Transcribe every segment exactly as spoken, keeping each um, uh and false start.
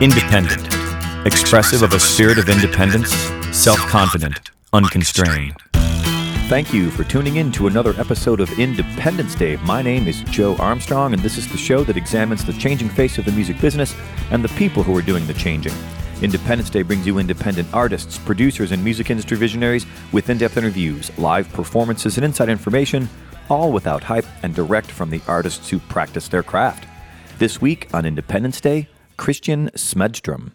Independent, expressive of a spirit of independence, self-confident, unconstrained. Thank you for tuning in to another episode of Independence Day. My name is Joe Armstrong, and this is the show that examines the changing face of the music business and the people who are doing the changing. Independence Day brings you independent artists, producers, and music industry visionaries with in-depth interviews, live performances, and inside information, all without hype and direct from the artists who practice their craft. This week on Independence Day, Kristian Smedström.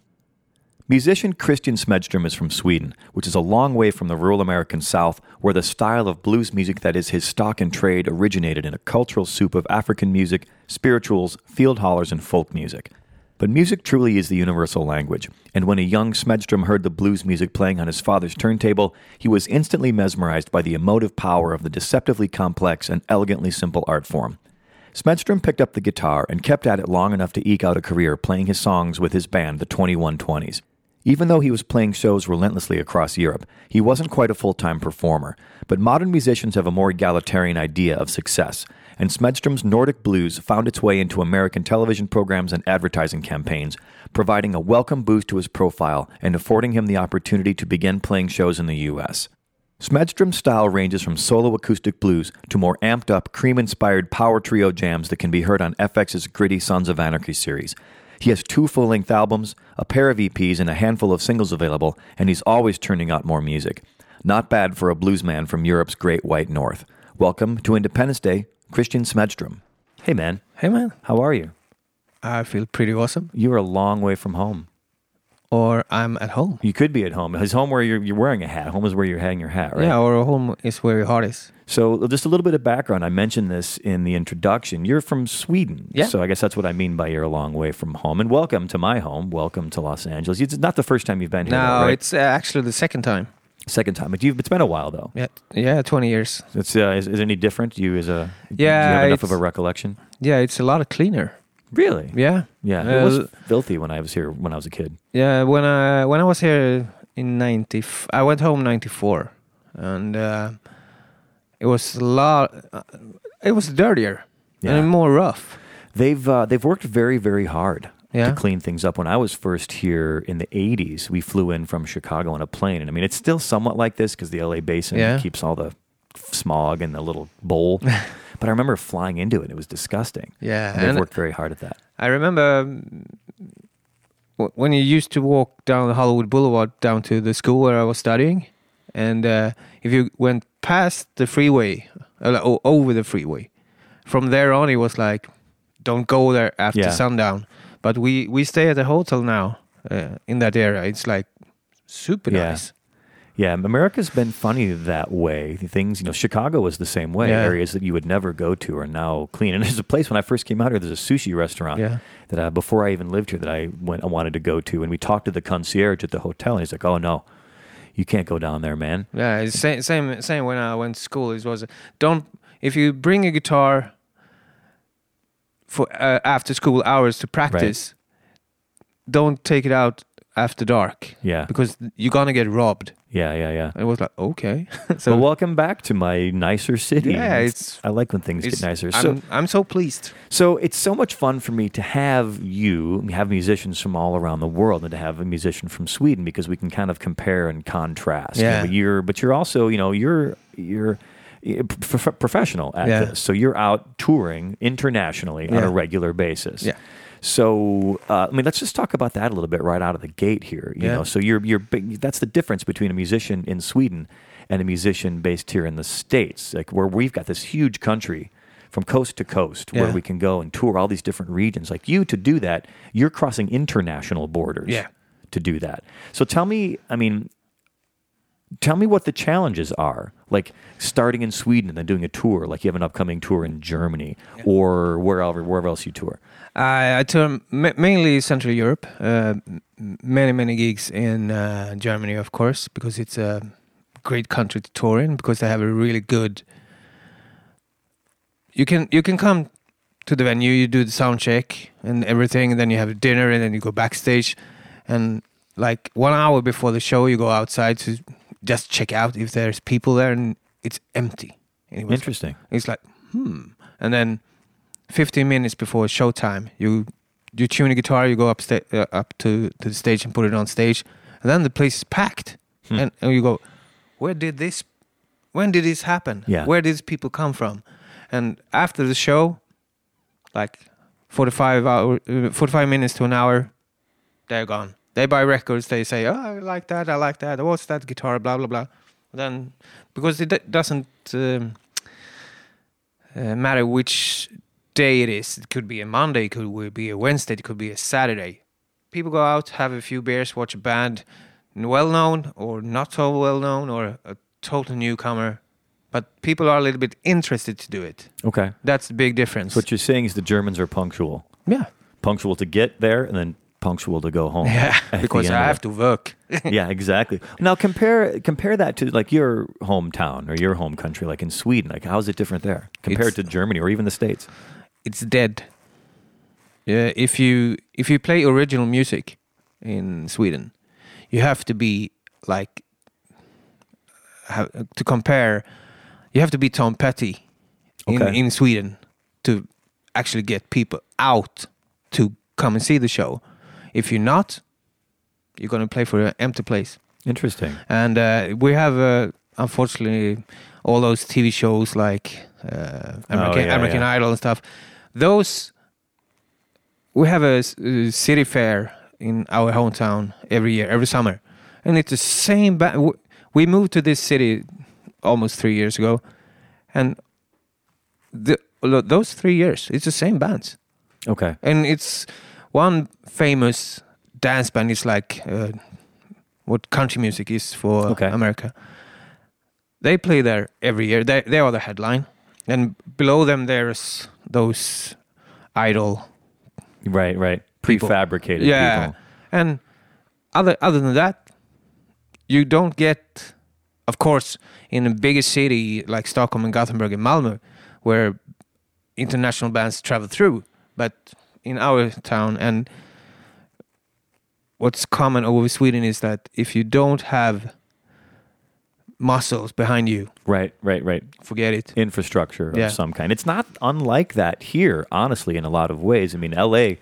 Musician Kristian Smedström is from Sweden, which is a long way from the rural American South, where the style of blues music that is his stock and trade originated in a cultural soup of African music, spirituals, field hollers, and folk music. But music truly is the universal language, and when a young Smedström heard the blues music playing on his father's turntable, he was instantly mesmerized by the emotive power of the deceptively complex and elegantly simple art form. Smedström picked up the guitar and kept at it long enough to eke out a career playing his songs with his band, the twenty-one twenties. Even though he was playing shows relentlessly across Europe, he wasn't quite a full-time performer, but modern musicians have a more egalitarian idea of success, and Smedström's Nordic blues found its way into American television programs and advertising campaigns, providing a welcome boost to his profile and affording him the opportunity to begin playing shows in the U S. Smedström's style ranges from solo acoustic blues to more amped-up, cream-inspired power trio jams that can be heard on F X's gritty Sons of Anarchy series. He has two full-length albums, a pair of E Ps, and a handful of singles available, and he's always turning out more music. Not bad for a bluesman from Europe's Great White North. Welcome to Independence Day, Kristian Smedström. Hey, man. Hey, man. How are you? I feel pretty awesome. You're a long way from home. Or I'm at home. You could be at home. It's home where you're, you're wearing a hat. Home is where you're hanging your hat, right? Yeah, or home is where your heart is. So just a little bit of background. I mentioned this in the introduction. You're from Sweden. Yeah. So I guess that's what I mean by you're a long way from home. And welcome to my home. Welcome to Los Angeles. It's not the first time you've been here. No, though, right? It's uh, actually the second time. Second time, but you've it's been a while though. Yeah, yeah, twenty years. It's uh, is, is it any different? You as a yeah, do you have enough of a recollection? Yeah, it's a lot of cleaner. Really? Yeah, yeah. Uh, it was filthy when I was here when I was a kid. Yeah, when I when I was here in ninety, f- I went home ninety four, and uh, it was a lot. Uh, it was dirtier yeah. and more rough. They've uh, they've worked very very hard. Yeah. To clean things up. When I was first here in the eighties, we flew in from Chicago on a plane. And I mean, it's still somewhat like this because the L A basin yeah. keeps all the smog in the little bowl. But I remember flying into it. It was disgusting. Yeah. And they've and worked very hard at that. I remember when you used to walk down the Hollywood Boulevard down to the school where I was studying. And uh, if you went past the freeway, or over the freeway, from there on, it was like, don't go there after yeah. sundown. But we, we stay at a hotel now uh, in that area. It's like super yeah. nice. Yeah, America's been funny that way. The things, you know, Chicago was the same way. Yeah. Areas that you would never go to are now clean. And there's a place when I first came out here, there's a sushi restaurant yeah. that I, before I even lived here that I went I wanted to go to. And we talked to the concierge at the hotel, and he's like, oh, no, you can't go down there, man. Yeah, it's same, same, same when I went to school. It was, don't, if you bring a guitar for uh, after school hours to practice, right. Don't take it out after dark. Yeah, because you're gonna get robbed. Yeah, yeah, yeah. I was like, okay. So well, welcome back to my nicer city. Yeah, it's. I like when things get nicer. I'm, so I'm so pleased. So it's so much fun for me to have you have musicians from all around the world, and to have a musician from Sweden, because we can kind of compare and contrast. Yeah, you know, you're but you're also you know you're you're. professional at yeah. this. So you're out touring internationally yeah. on a regular basis. Yeah. So, uh, I mean, let's just talk about that a little bit right out of the gate here. You yeah. know, so you're, you're big, that's the difference between a musician in Sweden and a musician based here in the States, like where we've got this huge country from coast to coast yeah. where we can go and tour all these different regions. Like you to do that, you're crossing international borders yeah. to do that. So tell me, I mean, Tell me what the challenges are, like starting in Sweden and then doing a tour, like you have an upcoming tour in Germany yeah. or wherever, wherever else you tour. I, I tour ma- mainly Central Europe, uh, many, many gigs in uh, Germany, of course, because it's a great country to tour in, because they have a really good... You can you can come to the venue, you do the sound check and everything, and then you have dinner, and then you go backstage, and like one hour before the show, you go outside to... just check out if there's people there, and it's empty. It Interesting. Like, it's like, hmm. And then fifteen minutes before showtime, you you tune a guitar, you go up sta- uh, up to, to the stage and put it on stage, and then the place is packed. Hmm. And, and you go, where did this, when did this happen? Yeah. Where did these people come from? And after the show, like forty-five hour, forty-five minutes to an hour, they're gone. They buy records, they say, oh, I like that, I like that, what's that guitar, blah, blah, blah. Then, because it doesn't um, uh, matter which day it is. It could be a Monday, it could be a Wednesday, it could be a Saturday. People go out, have a few beers, watch a band, well-known or not so well-known or a total newcomer. But people are a little bit interested to do it. Okay. That's the big difference. So what you're saying is the Germans are punctual. Yeah. Punctual to get there and then punctual to go home. Yeah, because I have to work. Yeah, exactly. Now compare compare that to like your hometown or your home country, like in Sweden. Like how is it different there compared it's, to Germany or even the States? It's dead. Yeah, if you if you play original music in Sweden, you have to be like have, to compare. You have to be Tom Petty in, okay. in Sweden to actually get people out to come and see the show. If you're not, you're going to play for an empty place. Interesting. And uh, we have, uh, unfortunately, all those T V shows like uh, American, oh, yeah, American yeah. Idol and stuff. Those, we have a, a city fair in our hometown every year, every summer. And it's the same. Ba- we moved to this city almost three years ago. And the, those three years, it's the same bands. Okay. And it's... One famous dance band is like uh, what country music is for okay. America. They play there every year. They they are the headline, and below them there's those idol, right, right, people. prefabricated, yeah. People. And other other than that, you don't get. Of course, in a bigger city like Stockholm and Gothenburg and Malmö, where international bands travel through, but. In our town, and what's common over Sweden is that if you don't have muscles behind you, right, right, right, forget it. Infrastructure yeah. of some kind. It's not unlike that here, honestly, in a lot of ways. I mean, L A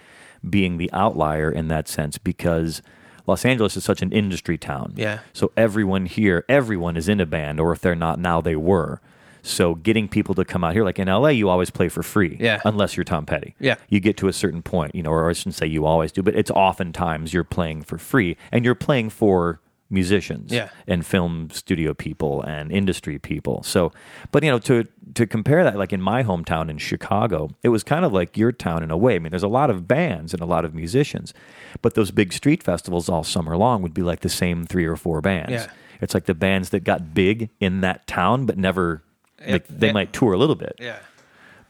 being the outlier in that sense because Los Angeles is such an industry town. Yeah. So everyone here, everyone is in a band, or if they're not now, they were. So getting people to come out here, like in L A, you always play for free, yeah. unless you're Tom Petty. Yeah. You get to a certain point, you know, or I shouldn't say you always do, but it's oftentimes you're playing for free, and you're playing for musicians yeah. and film studio people and industry people. So, but, you know, to to compare that, like in my hometown in Chicago, it was kind of like your town in a way. I mean, there's a lot of bands and a lot of musicians, but those big street festivals all summer long would be like the same three or four bands. Yeah. It's like the bands that got big in that town but never... Like they yeah. might tour a little bit. Yeah.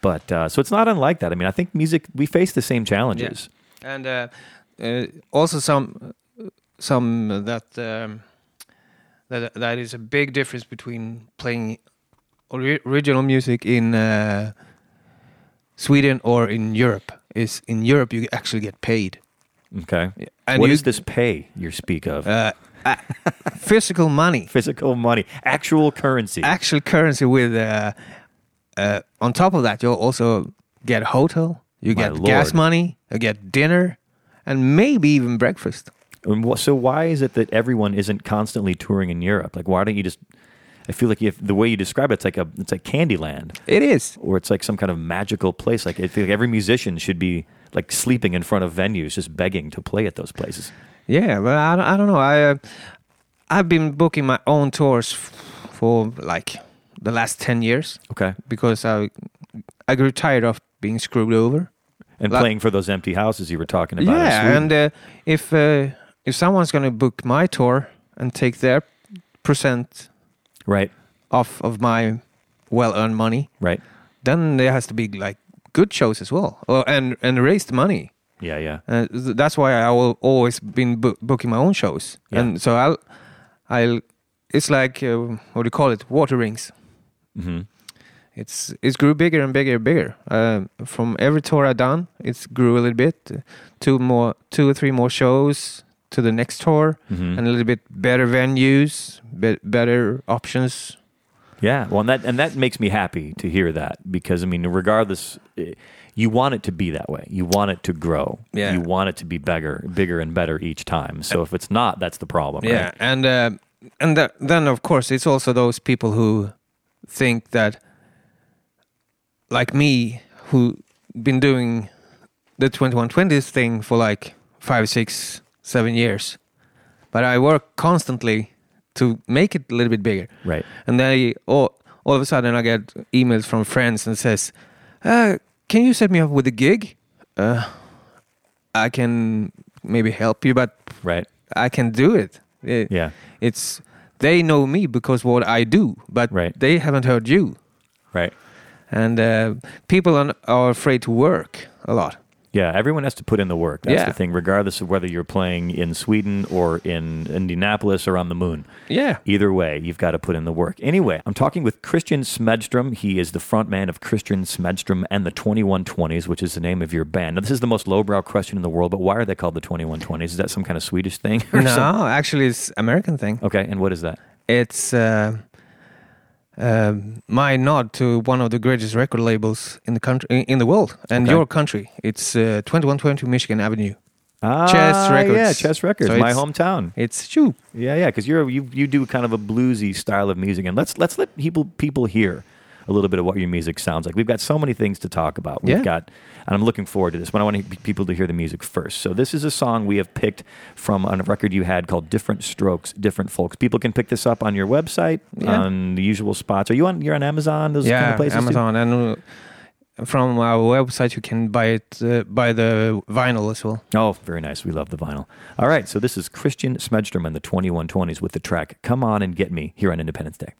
But, uh, so it's not unlike that. I mean, I think music, we face the same challenges. Yeah. And uh, uh, also some some that, um, that that is a big difference between playing or- original music in uh, Sweden or in Europe. Is in Europe, you actually get paid. Okay. And what you, is this pay you speak of? Uh, Uh, physical money, physical money, actual currency, actual currency. With uh, uh, on top of that, you'll also get a hotel, you My get Lord. gas money, you get dinner, and maybe even breakfast. So why is it that everyone isn't constantly touring in Europe? Like, why don't you just? I feel like if the way you describe it, it's like a it's like Candyland. It is, or it's like some kind of magical place. Like I feel like every musician should be like sleeping in front of venues, just begging to play at those places. Yeah, but I don't, I don't know. I uh, I've been booking my own tours f- for like the last ten years. Okay, because I I grew tired of being screwed over and like, playing for those empty houses you were talking about. Yeah, and uh, if uh, if someone's going to book my tour and take their percent right off of my well-earned money, right, then there has to be like good shows as well, or, and and raise the money. Yeah, yeah. Uh, that's why I will always been bu- booking my own shows, yeah. and so I'll, I'll. It's like uh, what do you call it? Water rings. Mm-hmm. It's it's grew bigger and bigger and bigger. Uh, from every tour I done, it's grew a little bit. Two more, two or three more shows to the next tour, mm-hmm. and a little bit better venues, be- better options. Yeah, well, and that and that makes me happy to hear that because I mean, regardless. It, you want it to be that way. You want it to grow. Yeah. You want it to be bigger, bigger and better each time. So if it's not, that's the problem. Yeah, right? and uh, and th- then of course it's also those people who think that, like me, who been doing the twenty-one twenties thing for like five, six, seven years, but I work constantly to make it a little bit bigger. Right. And then all, all of a sudden I get emails from friends and says, uh, can you set me up with a gig? Uh, I can maybe help you, but right. I can do it. it. Yeah. It's, they know me because what I do, but right. they haven't heard you. Right. And uh, people are, are afraid to work a lot. Yeah, everyone has to put in the work. That's yeah. the thing, regardless of whether you're playing in Sweden or in Indianapolis or on the moon. Yeah. Either way, you've got to put in the work. Anyway, I'm talking with Kristian Smedström. He is the frontman of Kristian Smedström and the twenty-one twenties, which is the name of your band. Now, this is the most lowbrow question in the world, but why are they called the twenty-one twenties? Is that some kind of Swedish thing? No, something? Actually, it's an American thing. Okay, and what is that? It's uh, uh, my nod to one of the greatest record labels in the country, in the world, and okay. your country. It's uh, twenty-one twenty Michigan Avenue. Ah, Chess Records. Yeah, Chess Records, so my hometown. It's true. Yeah, yeah, because you're you you do kind of a bluesy style of music, and let's let's let people people hear a little bit of what your music sounds like. We've got so many things to talk about. We've yeah. got, and I'm looking forward to this, but I want people to hear the music first. So this is a song we have picked from a record you had called Different Strokes, Different Folks. People can pick this up on your website, yeah. on the usual spots. Are you on, you're on Amazon, those yeah, kind of places? Yeah, Amazon. Too? And uh, from our website, you can buy it, uh, buy the vinyl as well. Oh, very nice. We love the vinyl. All right, so this is Kristian Smedström and the twenty-one twenties with the track Come On and Get Me here on Independence Day.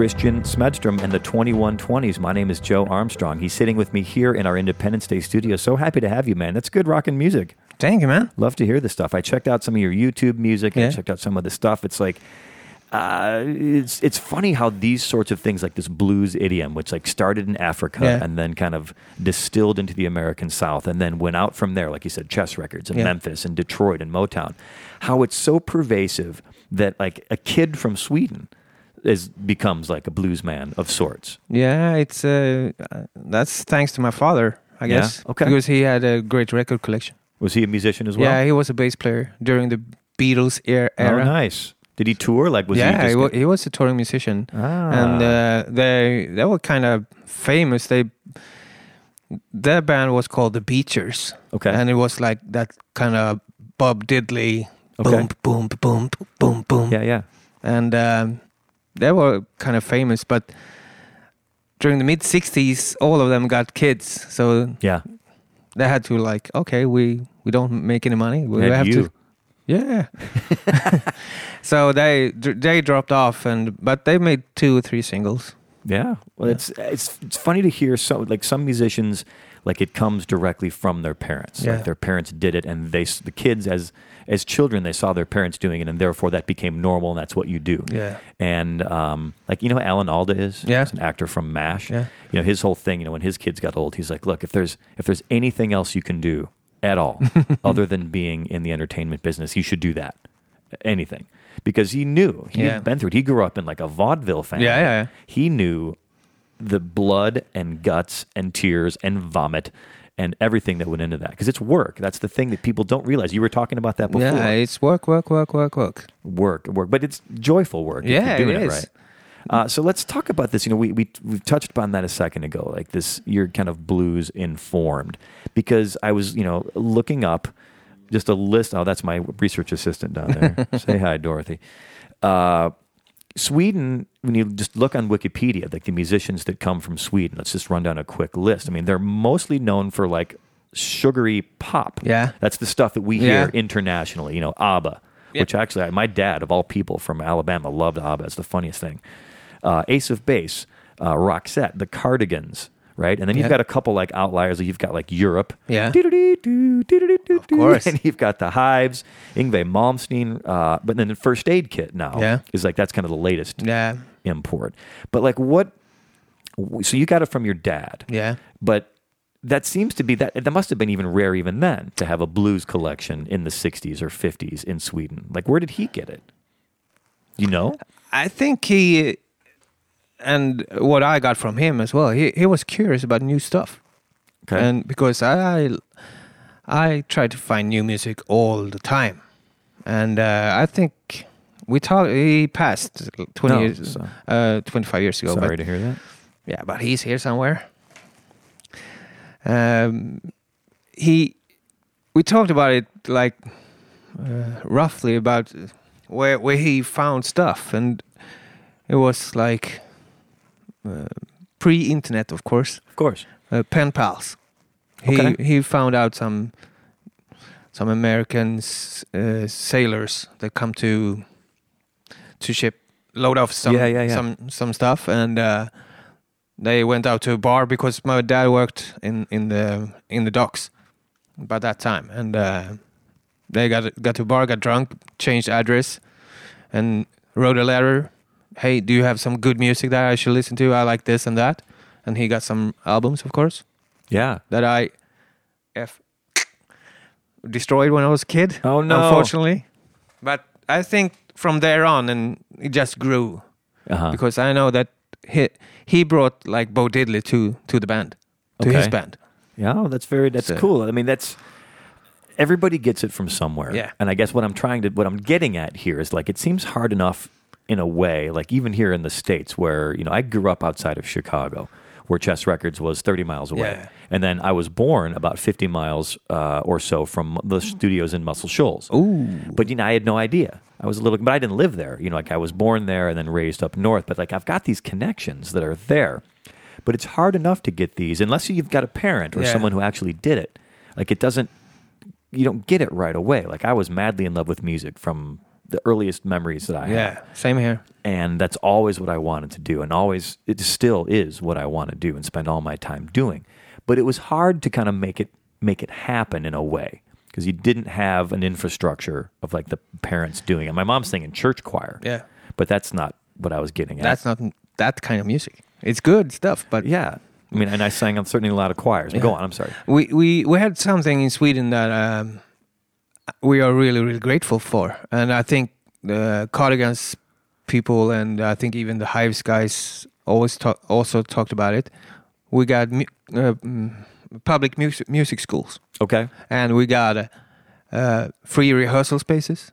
Kristian Smedström and the twenty-one twenties. My name is Joe Armstrong. He's sitting with me here in our Independence Day studio. So happy to have you, man. That's good rockin' music. Thank you, man. Love to hear this stuff. I checked out some of your YouTube music and yeah. I checked out some of the stuff. It's like, uh, it's it's funny how these sorts of things, like this blues idiom, which like started in Africa yeah. and then kind of distilled into the American South and then went out from there, like you said, Chess Records and yeah. Memphis and Detroit and Motown, how it's so pervasive that like a kid from Sweden is becomes like a blues man of sorts. Yeah, it's uh, that's thanks to my father, I guess. Yeah? Okay, because he had a great record collection. Was he a musician as well? Yeah, he was a bass player during the Beatles era. Oh, nice. Did he tour? Like, was yeah, he just... he, w- he was a touring musician, ah. and uh, they they were kind of famous. They their band was called the Beachers, okay, and it was like that kind of Bob Diddley, okay. boom, boom, boom, boom, boom, yeah, yeah, and um, they were kind of famous. But during the mid sixties, all of them got kids, so yeah, they had to like, okay, we we don't make any money, we, we have you. to. Yeah. So they they dropped off, and but they made two or three singles. Yeah. Well, yeah. it's it's it's funny to hear so like some musicians like it comes directly from their parents. Yeah. Like their parents did it, and they the kids as as children they saw their parents doing it, and therefore that became normal, and that's what you do. Yeah. And um, like you know, who Alan Alda is. Yeah. He's an actor from MASH. Yeah. You know, his whole thing. You know, when his kids got old, he's like, look, if there's if there's anything else you can do at all, other than being in the entertainment business, he should do that. Anything. Because he knew. He'd yeah. been through it. He grew up in like a vaudeville family. Yeah, yeah, yeah. He knew the blood and guts and tears and vomit and everything that went into that. Because it's work. That's the thing that people don't realize. You were talking about that before. Yeah, it's work, work, work, work, work. Work, work. But it's joyful work. Yeah, if you're doing it, it is. Right. Uh, so let's talk about this. You know, we we we touched upon that a second ago. Like this, you're kind of blues informed because I was, you know, looking up just a list. Oh, that's my research assistant down there. Say hi, Dorothy. Uh, Sweden. When you just look on Wikipedia, like the musicians that come from Sweden. Let's just run down a quick list. I mean, they're mostly known for like sugary pop. Yeah, that's the stuff that we yeah. hear internationally. You know, ABBA, yep. which actually my dad of all people from Alabama loved ABBA. It's the funniest thing. Uh, Ace of Base, uh, Roxette, the Cardigans, right? And then you've yeah. got a couple like outliers. You've got like Europe. Yeah. Of course. And you've got the Hives, Yngwie Malmsteen, uh, but then the First Aid Kit now yeah. is like, that's kind of the latest yeah. import. But like what, so you got it from your dad. Yeah. But that seems to be, that that must have been even rare even then to have a blues collection in the sixties or fifties in Sweden. Like where did he get it? You know? I think he... And what I got from him as well, he he was curious about new stuff, okay. and because I I try to find new music all the time, and uh, I think we talk, he passed twenty no, years, so. uh, twenty five years ago. Sorry but, to hear that. Yeah, but he's here somewhere. Um, he we talked about it like uh, roughly about where where he found stuff, and it was like. Uh, pre-internet, of course. Of course. Uh, pen pals. He okay. he found out some some American uh, sailors that come to to ship load off some yeah, yeah, yeah. some some stuff, and uh, they went out to a bar because my dad worked in, in the in the docks by that time, and uh, they got got to a bar, got drunk, changed address, and wrote a letter. Hey, do you have some good music that I should listen to? I like this and that. And he got some albums, of course. Yeah. That I F destroyed when I was a kid. Oh, no. Unfortunately. But I think from there on, and it just grew. Uh-huh. Because I know that he, he brought like Bo Diddley to, to the band, to okay. his band. Yeah, that's very, that's so. cool. I mean, that's... Everybody gets it from somewhere. Yeah. And I guess what I'm trying to, what I'm getting at here is like, it seems hard enough in a way, like even here in the States where, you know, I grew up outside of Chicago where Chess Records was thirty miles away. Yeah. And then I was born about fifty miles uh, or so from the studios in Muscle Shoals. Ooh. But, you know, I had no idea. I was a little, but I didn't live there. You know, like I was born there and then raised up north. But like I've got these connections that are there. But it's hard enough to get these unless you've got a parent or yeah. someone who actually did it. Like it doesn't, you don't get it right away. Like I was madly in love with music from... the earliest memories that I yeah, have. Yeah, same here. And that's always what I wanted to do, and always, it still is what I want to do and spend all my time doing. But it was hard to kind of make it make it happen in a way, because you didn't have an infrastructure of like the parents doing it. My mom's singing church choir, yeah, but that's not what I was getting at. That's not that kind of music. It's good stuff, but... Yeah, I mean, and I sang on certainly a lot of choirs. Yeah. Go on, I'm sorry. We, we, we had something in Sweden that... Um, we are really, really grateful for. And I think the Cardigans people and I think even the Hives guys always talk, also talked about it. We got mu- uh, public music, music schools. Okay. And we got uh, free rehearsal spaces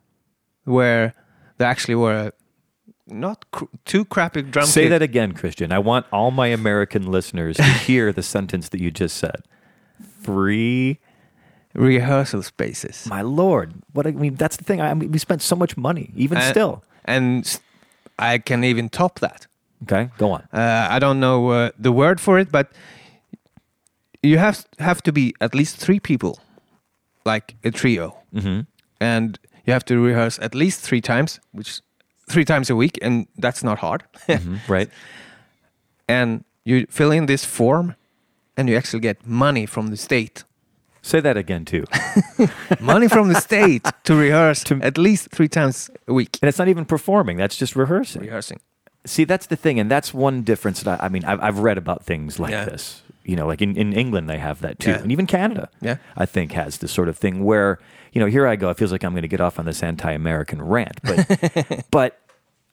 where There actually were not cr- too crappy drum kits. Say that again, Kristian. I want all my American listeners to hear the sentence that you just said. Free rehearsal spaces. My Lord. What I mean, that's the thing. I mean, we spent so much money, even and, still. And I can even top that. Okay, go on. Uh, I don't know uh, the word for it, but you have have to be at least three people, like a trio. Mm-hmm. And you have to rehearse at least three times, which three times a week, and that's not hard. Mm-hmm, right. And you fill in this form, and you actually get money from the state. Say that again, too. Money from the state to rehearse to, at least three times a week. And it's not even performing. That's just rehearsing. Rehearsing. See, that's the thing, and that's one difference that I, I mean, I've, I've read about things like yeah. this. You know, like in, in England, they have that too. Yeah. And even Canada, yeah. I think, has this sort of thing where, you know, here I go, it feels like I'm going to get off on this anti-American rant. But, but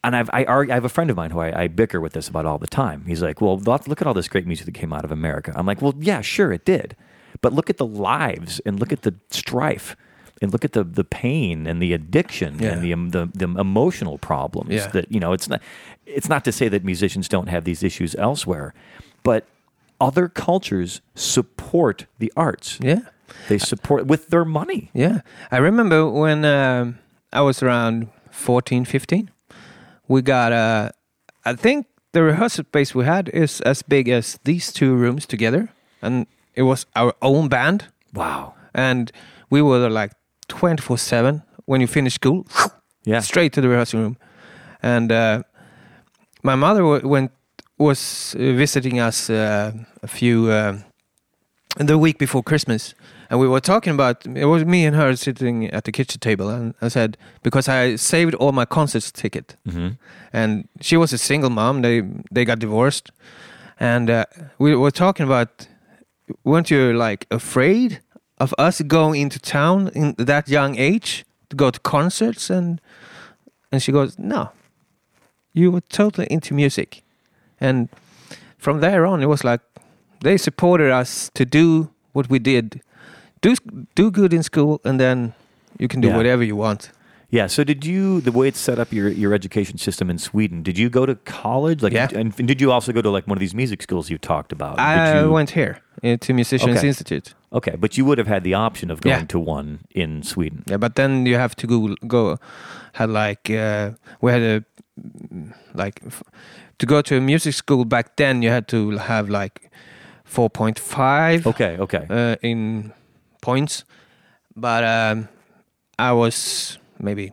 and I've, I, argue, I have a friend of mine who I, I bicker with this about all the time. He's like, well, look at all this great music that came out of America. I'm like, well, yeah, sure, it did. But look at the lives and look at the strife and look at the, the pain and the addiction yeah. and the, um, the the emotional problems yeah. that, you know, it's not, it's not to say that musicians don't have these issues elsewhere, but other cultures support the arts. Yeah. They support with their money. Yeah. I remember when um, I was around fourteen, fifteen, we got a, I think the rehearsal space we had is as big as these two rooms together. And it was our own band. Wow. And we were like twenty-four seven. When you finish school, yeah. straight to the rehearsal room. And uh, my mother w- went was visiting us uh, a few uh, the week before Christmas, and we were talking about it was me and her sitting at the kitchen table, and I said, because I saved all my concert ticket, mm-hmm. and she was a single mom, they they got divorced, and uh, we were talking about, weren't you like afraid of us going into town in that young age to go to concerts? And and she goes, no, you were totally into music. And from there on, it was like they supported us to do what we did. Do do good in school, and then you can do yeah. whatever you want. Yeah, so did you, the way it's set up, your, your education system in Sweden, did you go to college? Like, yeah. And did you also go to like one of these music schools you talked about? I you... went here, to Musicians okay. Institute. Okay, but you would have had the option of going yeah. to one in Sweden. Yeah, but then you have to go, go had like, uh, we had a, like... To go to a music school back then, you had to have like four point five okay, okay. Uh, in points. But um, I was maybe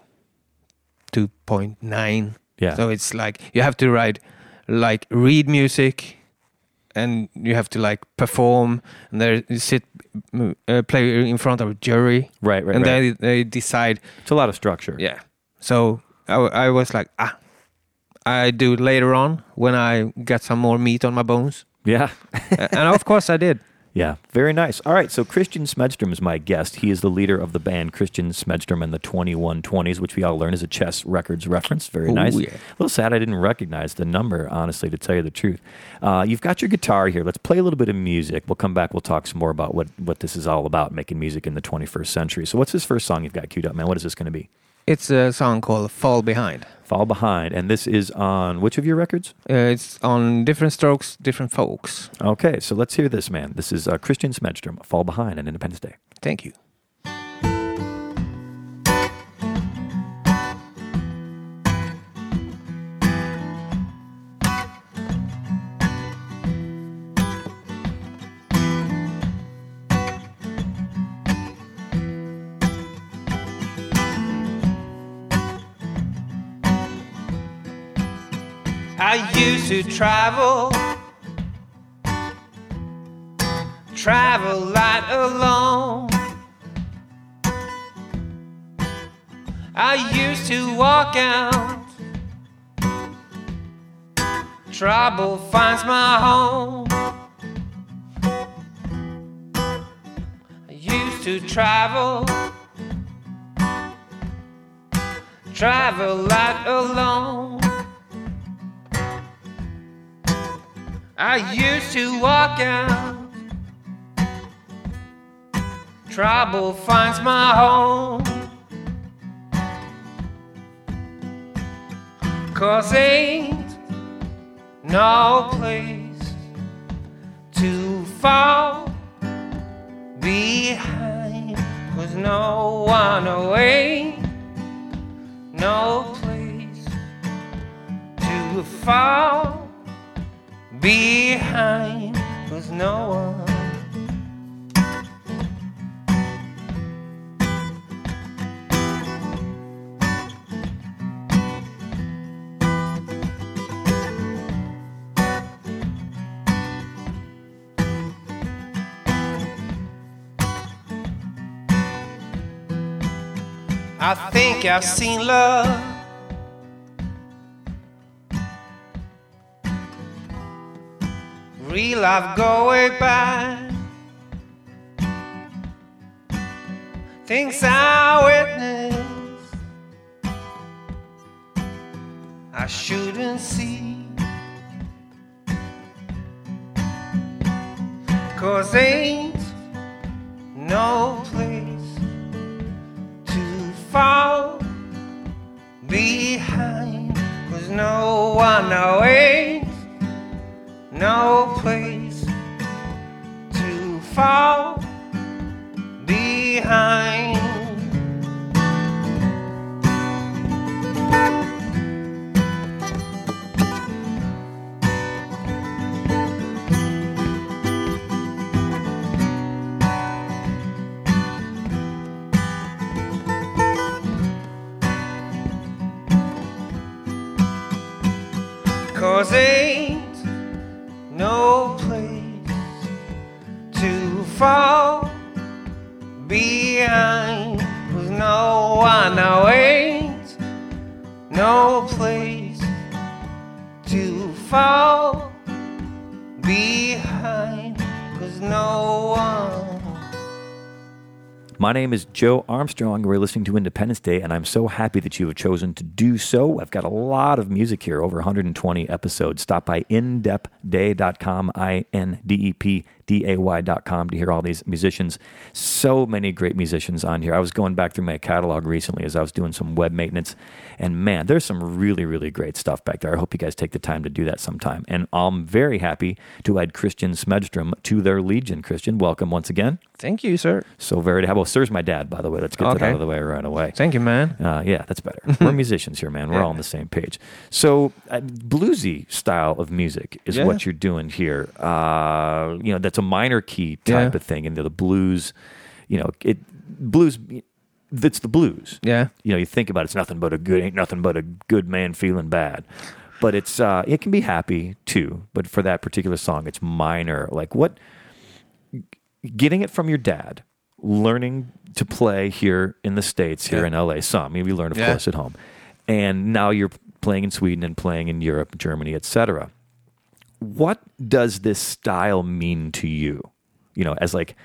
two point nine. Yeah. So it's like you have to write, like read music, and you have to like perform, and there you sit, uh, play in front of a jury. Right, right, and right. And they, they decide. It's a lot of structure. Yeah. So I, I was like, ah. I do it later on when I get some more meat on my bones. Yeah. And of course I did. Yeah. Very nice. All right. So Kristian Smedström is my guest. He is the leader of the band Kristian Smedström and the twenty-one twenties, which we all learned is a Chess Records reference. Very Ooh, nice. Yeah. A little sad I didn't recognize the number, honestly, to tell you the truth. Uh, you've got your guitar here. Let's play a little bit of music. We'll come back. We'll talk some more about what, what this is all about, making music in the twenty-first century. So what's this first song you've got queued up, man? What is this going to be? It's a song called Fall Behind. Fall Behind. And this is on which of your records? Uh, it's on Different Strokes, Different Folks. Okay, so let's hear this, man. This is uh, Kristian Smedström, Fall Behind on Independence Day. Thank you. To travel, travel light alone. I used to walk out, trouble finds my home. I used to travel, travel light alone. I used to walk out, trouble finds my home. 'cause ain't no place to fall behind, 'cause no one away, no place to fall behind, 'cause no one. I think I've seen love real love go way by. Things I witnessed I shouldn't see, 'cause ain't no place fall behind, 'cause no one awaits, no place to fall behind. Cause ain't no place to fall behind, 'cause no one awaits, no place to fall behind, 'cause no one. My name is Joe Armstrong. We're listening to Independence Day, and I'm so happy that you have chosen to do so. I've got a lot of music here, over one hundred twenty episodes. Stop by indepday dot com, I N D E P D A Y dot com, to hear all these musicians. So many great musicians on here. I was going back through my catalog recently as I was doing some web maintenance, and man, there's some really, really great stuff back there. I hope you guys take the time to do that sometime. And I'm very happy to add Kristian Smedström to their legion. Kristian, welcome once again. Thank you, sir. So very happy. Well, sir's my dad, by the way. Let's get okay. that out of the way right away. Thank you, man. Uh, yeah, that's better. We're musicians here, man. We're yeah. all on the same page. So uh, bluesy style of music is yeah. what you're doing here. Uh, you know, that's a minor key type yeah. of thing, and the blues, you know, it blues. That's the blues. Yeah, you know, you think about it, it's nothing but a good, ain't nothing but a good man feeling bad. But it's uh, it can be happy too. But for that particular song, it's minor. Like what, getting it from your dad, learning to play here in the States, here yeah. in L A. Some, maybe we learn, of yeah. course, at home, and now you're playing in Sweden and playing in Europe, Germany, et cetera. What does this style mean to you? You know, as like,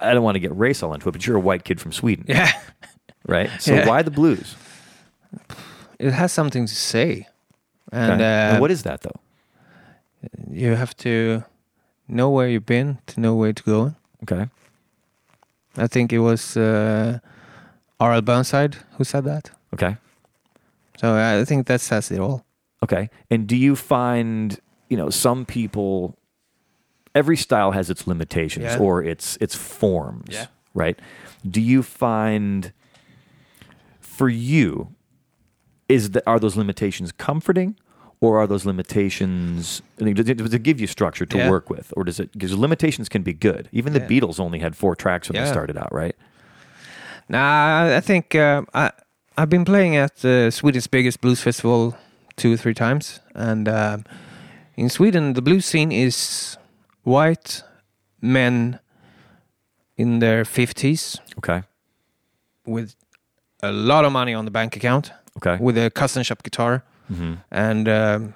I don't want to get race all into it, but you're a white kid from Sweden. Yeah. Right? So yeah. why the blues? It has something to say. And, okay. uh, and what is that, though? You have to know where you've been to know where to go. Okay. I think it was uh, R L Burnside who said that. Okay. So I think that says it all. Okay. And do you find... You know, some people, every style has its limitations yeah. or its its forms, yeah. right? Do you find, for you, is the, are those limitations comforting, or are those limitations, does it, does it give you structure to yeah. work with, or does it, because limitations can be good. Even the yeah. Beatles only had four tracks when yeah. they started out, right? Nah, I think, uh, I, I've been playing at the Sweden's biggest blues festival two or three times, and... Um, in Sweden, the blues scene is white men in their fifties. Okay. With a lot of money on the bank account. Okay. With a custom shop guitar. Mm-hmm. And um,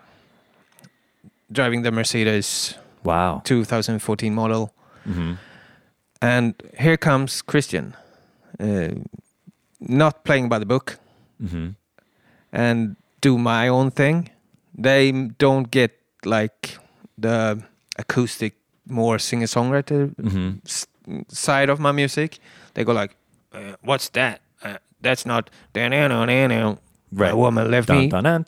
driving the Mercedes. Wow. twenty fourteen model. Mm-hmm. And here comes Kristian. Uh, not playing by the book. Mm-hmm. And do my own thing. They don't get... like the acoustic, more singer-songwriter mm-hmm. s- side of my music. They go like, uh, what's that? Uh, that's not... Right. A Woman Left Me. I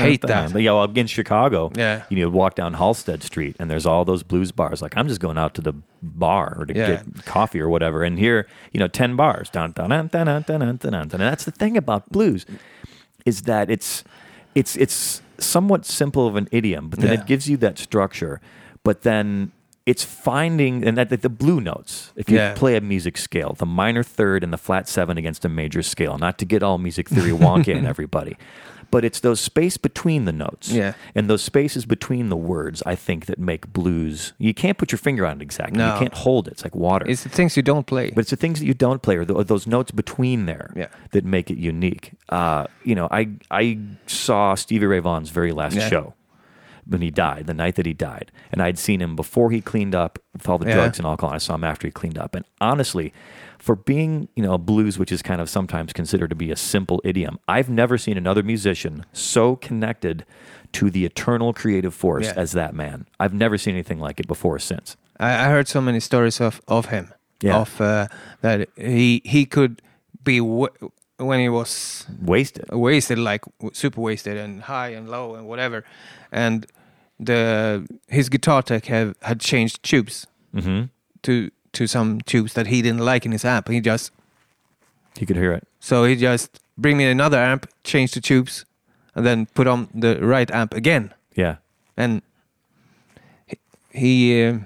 hate that. Yo, know, up in Chicago, yeah. you know, walk down Halsted Street, and there's all those blues bars. Like, I'm just going out to the bar or to yeah. get coffee or whatever. And here, you know, ten bars. And that's the thing about blues, is that it's it's it's somewhat simple of an idiom, but then yeah. it gives you that structure. But then it's finding, and that, that the blue notes, if you yeah. play a music scale, the minor third and the flat seven against a major scale, not to get all music theory wonky in everybody, but it's those space between the notes yeah. and those spaces between the words, I think, that make blues. You can't put your finger on it exactly. No. You can't hold it. It's like water. It's the things you don't play. But it's the things that you don't play, or, the, or those notes between there yeah. that make it unique. Uh, you know, I, I saw Stevie Ray Vaughan's very last yeah. show. When he died, the night that he died, and I'd seen him before he cleaned up with all the yeah. drugs and alcohol. And I saw him after he cleaned up, and honestly, for being, you know, blues, which is kind of sometimes considered to be a simple idiom, I've never seen another musician so connected to the eternal creative force yeah. as that man. I've never seen anything like it before or since. I, I heard so many stories of of him, yeah. of uh, that he he could be. W- when he was wasted wasted like super wasted and high and low and whatever, and the his guitar tech have had changed tubes mm-hmm. to to some tubes that he didn't like in his amp. He just he could hear it, so he just bring me another amp, change the tubes, and then put on the right amp again. Yeah. And he, he uh,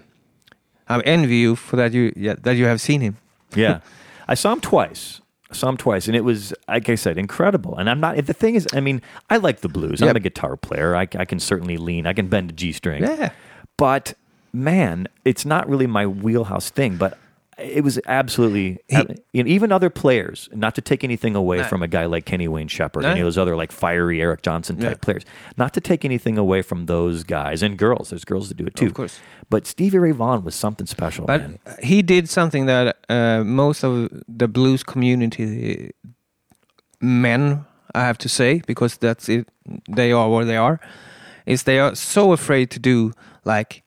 I envy you for that you yeah, that you have seen him. Yeah. I saw him twice Some twice, and it was, like I said, incredible. And I'm not, the thing is, I mean, I like the blues. Yep. I'm a guitar player. I, I can certainly lean. I can bend a G-string. Yeah. But, man, it's not really my wheelhouse thing, but it was absolutely, he, you know, even other players, not to take anything away no. from a guy like Kenny Wayne Shepherd no. and those other, like, fiery Eric Johnson type yeah. players, not to take anything away from those guys and girls. There's girls that do it, too. Of course. But Stevie Ray Vaughan was something special, but man. He did something that uh, most of the blues community men, I have to say, because that's it, they are what they are, is they are so afraid to do, like,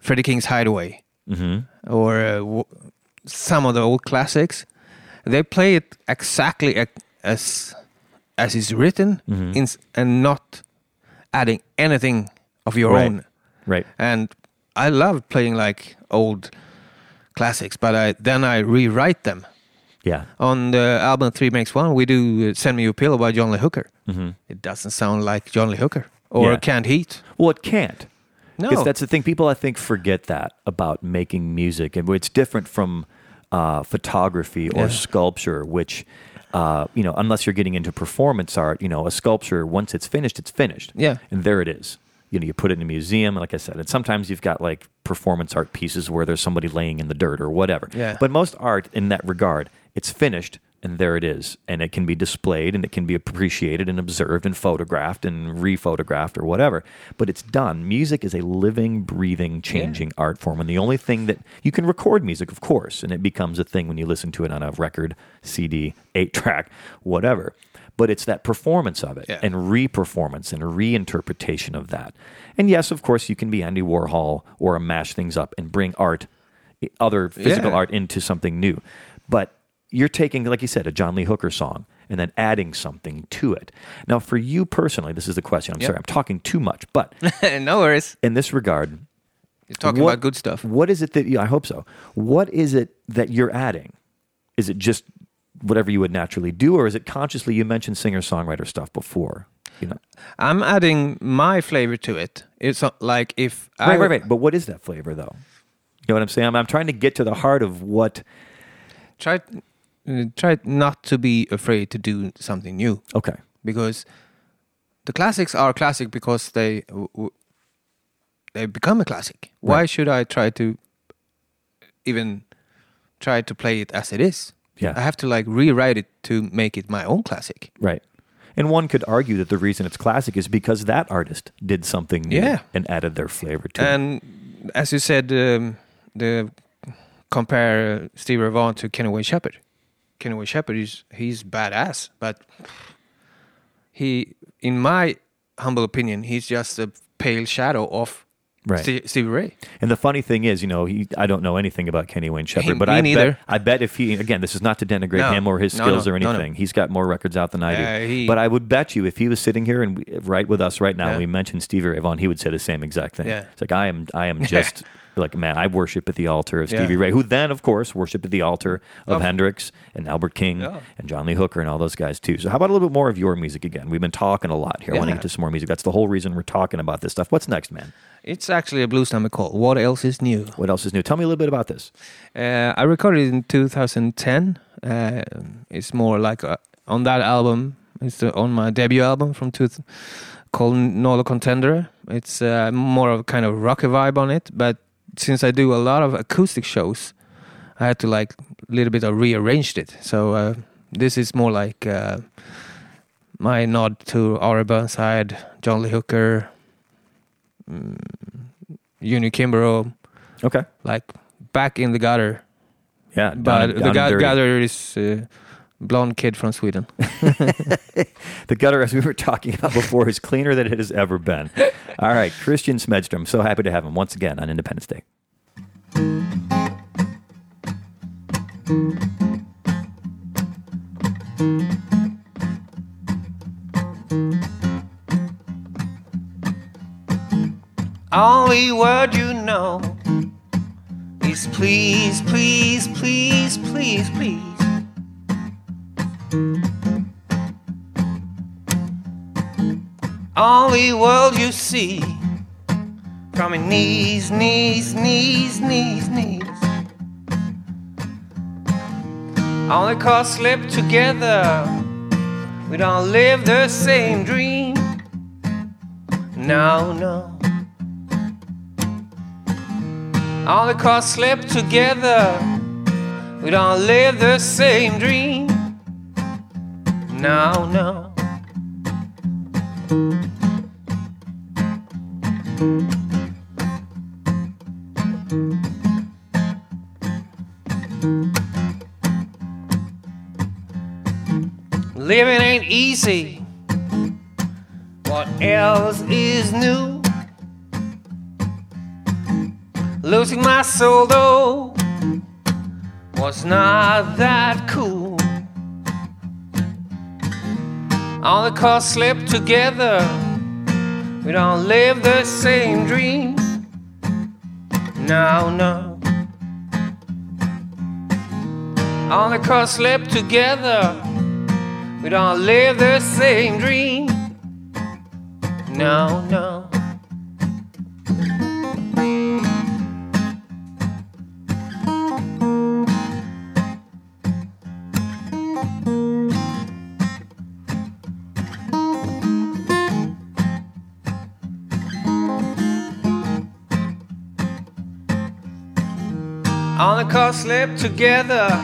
Freddie King's Hideaway mm-hmm. or uh, w- some of the old classics. They play it exactly as as it's written mm-hmm. in, and not adding anything of your right. own. Right. And I love playing like old classics, but I, then I rewrite them. Yeah. On the album Three Makes One, we do "Send Me Your Pillow" by John Lee Hooker. Mm-hmm. It doesn't sound like John Lee Hooker or yeah. "Can't Heat." Well, it can't. No, because that's the thing. People, I think, forget that about making music, and it's different from uh, photography or yeah. sculpture, which. Uh, you know, unless you're getting into performance art, you know, a sculpture, once it's finished, it's finished. Yeah, and there it is. You know, you put it in a museum, like I said, and sometimes you've got like performance art pieces where there's somebody laying in the dirt or whatever. Yeah. But most art in that regard, it's finished and there it is. And it can be displayed and it can be appreciated and observed and photographed and re-photographed or whatever. But it's done. Music is a living, breathing, changing yeah. art form. And the only thing that... You can record music, of course, and it becomes a thing when you listen to it on a record, C D, eight-track, whatever. But it's that performance of it yeah. and re-performance and reinterpretation of that. And yes, of course, you can be Andy Warhol or mash things up and bring art, other physical yeah. art into something new. But you're taking, like you said, a John Lee Hooker song and then adding something to it. Now, for you personally, this is the question. I'm yep. sorry, I'm talking too much, but... No worries. In this regard... You're talking what, about good stuff. What is it that... Yeah, I hope so. What is it that you're adding? Is it just... whatever you would naturally do, or is it consciously? You mentioned singer-songwriter stuff before. You know, I'm adding my flavor to it. It's not like if right, I... Right, right, but what is that flavor, though? You know what I'm saying? I'm, I'm trying to get to the heart of what... Try uh, try not to be afraid to do something new. Okay. Because the classics are classic because they w- they become a classic. Why right. should I try to even try to play it as it is? Yeah. I have to like rewrite it to make it my own classic. Right. And one could argue that the reason it's classic is because that artist did something new yeah. and added their flavor to and it. And as you said, um, the compare Stevie Ray Vaughan to Kenny Wayne Shepherd. Kenny Wayne Shepherd is he's badass, but he, in my humble opinion, he's just a pale shadow of Right. St- Stevie Ray. And the funny thing is, you know, he, I don't know anything about Kenny Wayne Shepherd, hey, but I bet, I bet if he, again, this is not to denigrate no, him or his no, skills no, or anything. No, no. He's got more records out than I do. Uh, he, but I would bet you if he was sitting here and we, right with us right now, yeah. and we mentioned Stevie Ray Vaughan, he would say the same exact thing. Yeah. It's like, I am, I am just... Like, man, I worship at the altar of Stevie yeah. Ray, who then, of course, worshiped at the altar of oh. Hendrix and Albert King oh. and John Lee Hooker and all those guys, too. So how about a little bit more of your music again? We've been talking a lot here. Yeah. I want to get to some more music. That's the whole reason we're talking about this stuff. What's next, man? It's actually a blues number called What Else Is New. What Else Is New? Tell me a little bit about this. Uh, I recorded it in two thousand ten. Uh, it's more like a, on that album. It's the, on my debut album from two called No Contender. It's uh, more of a kind of rocker vibe on it, but since I do a lot of acoustic shows, I had to like a little bit of rearranged it. So uh, this is more like uh, my nod to R L. Burnside, John Lee Hooker, um, Junior Kimbrough. Okay. Like Back in the Gutter. Yeah. Down, but down the gu- gutter is... Uh, blonde kid from Sweden. The gutter, as we were talking about before, is cleaner than it has ever been. All right, Kristian Smedström. So happy to have him once again on Independence Day. Only word you know is please, please, please, please, please. Only world you see from your knees, knees, knees, knees, knees. Only cause slip together, we don't live the same dream. No, no. Only cause slip together, we don't live the same dream. No, no. Living ain't easy. What else is new? Losing my soul though was not that cool. All the cars slip together, we don't live the same dreams. No, no. All the cars slip together, we don't live the same dream. No, no. Only cause slip together,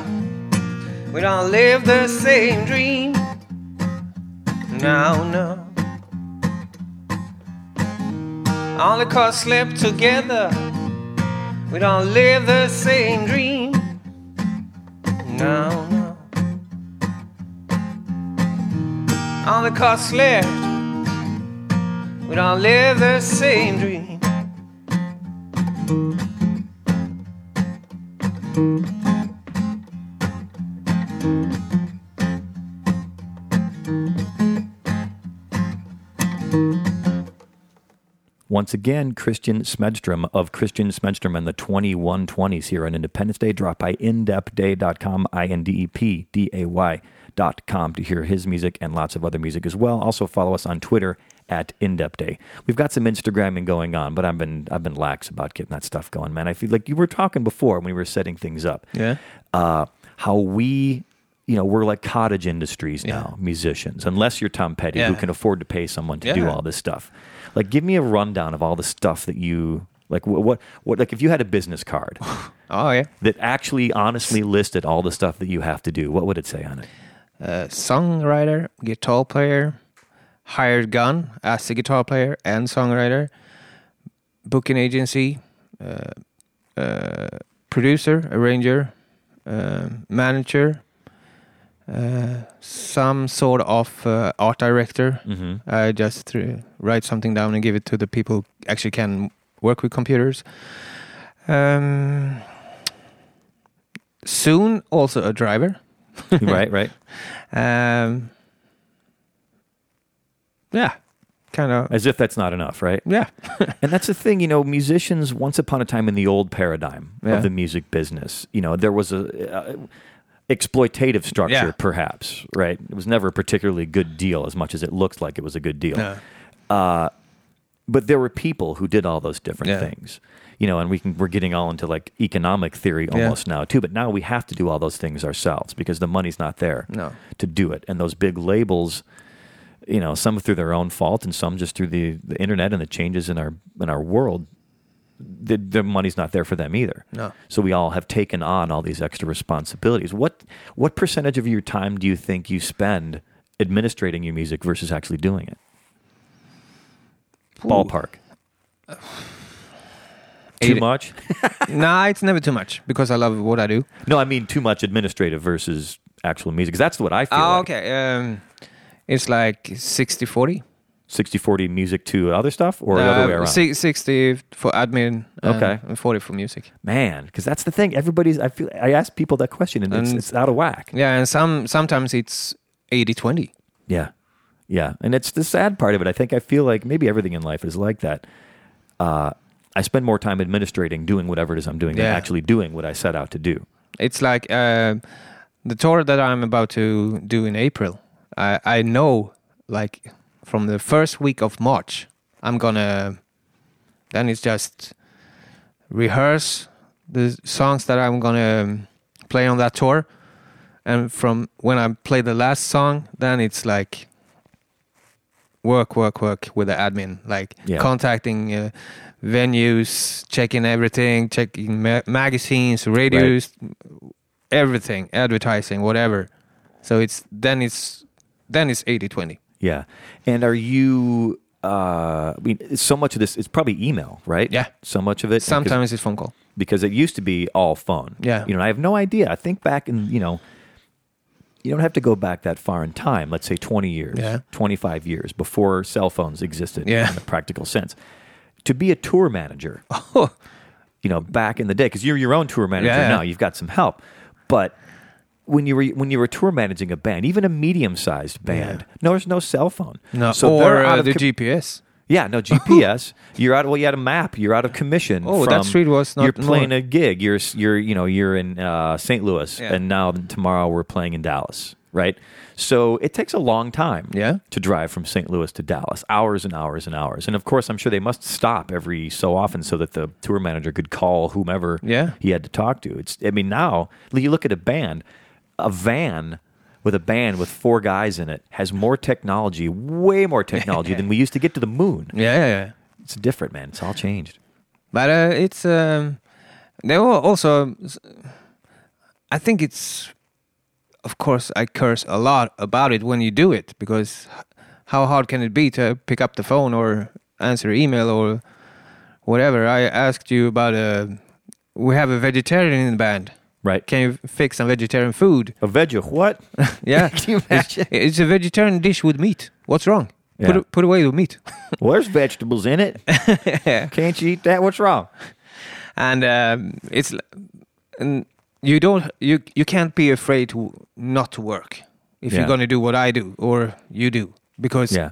we don't live the same dream. No, no. Only cause slip together, we don't live the same dream. No, no. Only cause slip, we don't live the same dream. Once again, Kristian Smedström of Kristian Smedström and the twenty-one twenties here on Independence Day. Drop by indepday dot com, I N D E P D A Y dot com to hear his music and lots of other music as well. Also follow us on Twitter at IndepDay. We've got some Instagramming going on, but I've been I've been lax about getting that stuff going, man. I feel like you were talking before when we were setting things up. Yeah. Uh, how we, you know, we're like cottage industries now, yeah. musicians, unless you're Tom Petty, yeah. who can afford to pay someone to yeah. do all this stuff. Like, give me a rundown of all the stuff that you, like, what, what, what like, if you had a business card oh, yeah. that actually honestly listed all the stuff that you have to do, what would it say on it? Uh, songwriter, guitar player, hired gun as a guitar player and songwriter, booking agency, uh, uh, producer, arranger, uh, manager, uh, some sort of uh, art director. Mm-hmm. I just uh, write something down and give it to the people who actually can work with computers. Um, soon, also a driver. right, right. Um, yeah, kind of. As if that's not enough, right? Yeah. And that's the thing, you know, musicians, once upon a time in the old paradigm yeah. of the music business, you know, there was a... Uh, exploitative structure, yeah. perhaps, right? It was never a particularly good deal as much as it looks like it was a good deal. Yeah. Uh, but there were people who did all those different yeah. things, you know, and we can, we're getting all into like economic theory almost yeah. now too, but now we have to do all those things ourselves because the money's not there no. to do it. And those big labels, you know, some through their own fault and some just through the, the internet and the changes in our, in our world, The, the money's not there for them either. No. So we all have taken on all these extra responsibilities. What what percentage of your time do you think you spend administrating your music versus actually doing it? Ooh. Ballpark. Uh, too eighty. Much? Nah, it's never too much because I love what I do. No, I mean too much administrative versus actual music. Because that's what I feel oh, like. Okay. Um, it's like sixty forty. sixty forty music to other stuff or uh, the other way around? sixty for admin okay. and forty for music. Man, because that's the thing. Everybody's, I feel, I ask people that question and, and it's, it's out of whack. Yeah, and some sometimes it's eighty twenty. Yeah, yeah. And it's the sad part of it. I think I feel like maybe everything in life is like that. Uh, I spend more time administrating, doing whatever it is I'm doing yeah. than actually doing what I set out to do. It's like uh, the tour that I'm about to do in April. I, I know, like... From the first week of March, I'm gonna. Then it's just rehearse the songs that I'm gonna play on that tour, and from when I play the last song, then it's like work, work, work with the admin, like yeah. contacting uh, venues, checking everything, checking ma- magazines, radios, right. everything, advertising, whatever. So it's then it's then it's eighty twenty. Yeah. And are you, uh, I mean, so much of this, it's probably email, right? Yeah. So much of it. Sometimes because, it's phone call. Because it used to be all phone. Yeah. You know, I have no idea. I think back in, you know, you don't have to go back that far in time. Let's say twenty years, yeah. twenty-five years before cell phones existed yeah. in a practical sense. To be a tour manager, oh. you know, back in the day, because you're your own tour manager yeah. now. You've got some help. But... When you were when you were tour managing a band, even a medium-sized band, yeah. no, there's no cell phone. No, so or out uh, of the com- G P S. Yeah, no G P S. You're out. Well, you had a map. You're out of commission. Oh, from, that street was not. You're playing more. A gig. You're you're you know you're in uh, Saint Louis, yeah. and now tomorrow we're playing in Dallas, right? So it takes a long time, yeah. to drive from Saint Louis to Dallas, hours and hours and hours. And of course, I'm sure they must stop every so often so that the tour manager could call whomever yeah. he had to talk to. It's. I mean, now you look at a band. A van with a band with four guys in it has more technology, way more technology than we used to get to the moon. Yeah, yeah, yeah. It's different, man. It's all changed. But uh, it's um, there were also. I think it's, of course, I curse a lot about it when you do it because how hard can it be to pick up the phone or answer email or whatever? I asked you about a. We have a vegetarian in the band. Right. Can you fix some vegetarian food? A veggie what? yeah. Can you imagine? It's, it's a vegetarian dish with meat. What's wrong? Yeah. Put put away the meat. Well, there's vegetables in it. yeah. Can't you eat that? What's wrong? And um, it's and you don't you you can't be afraid to not to work if yeah. you're going to do what I do or you do because yeah.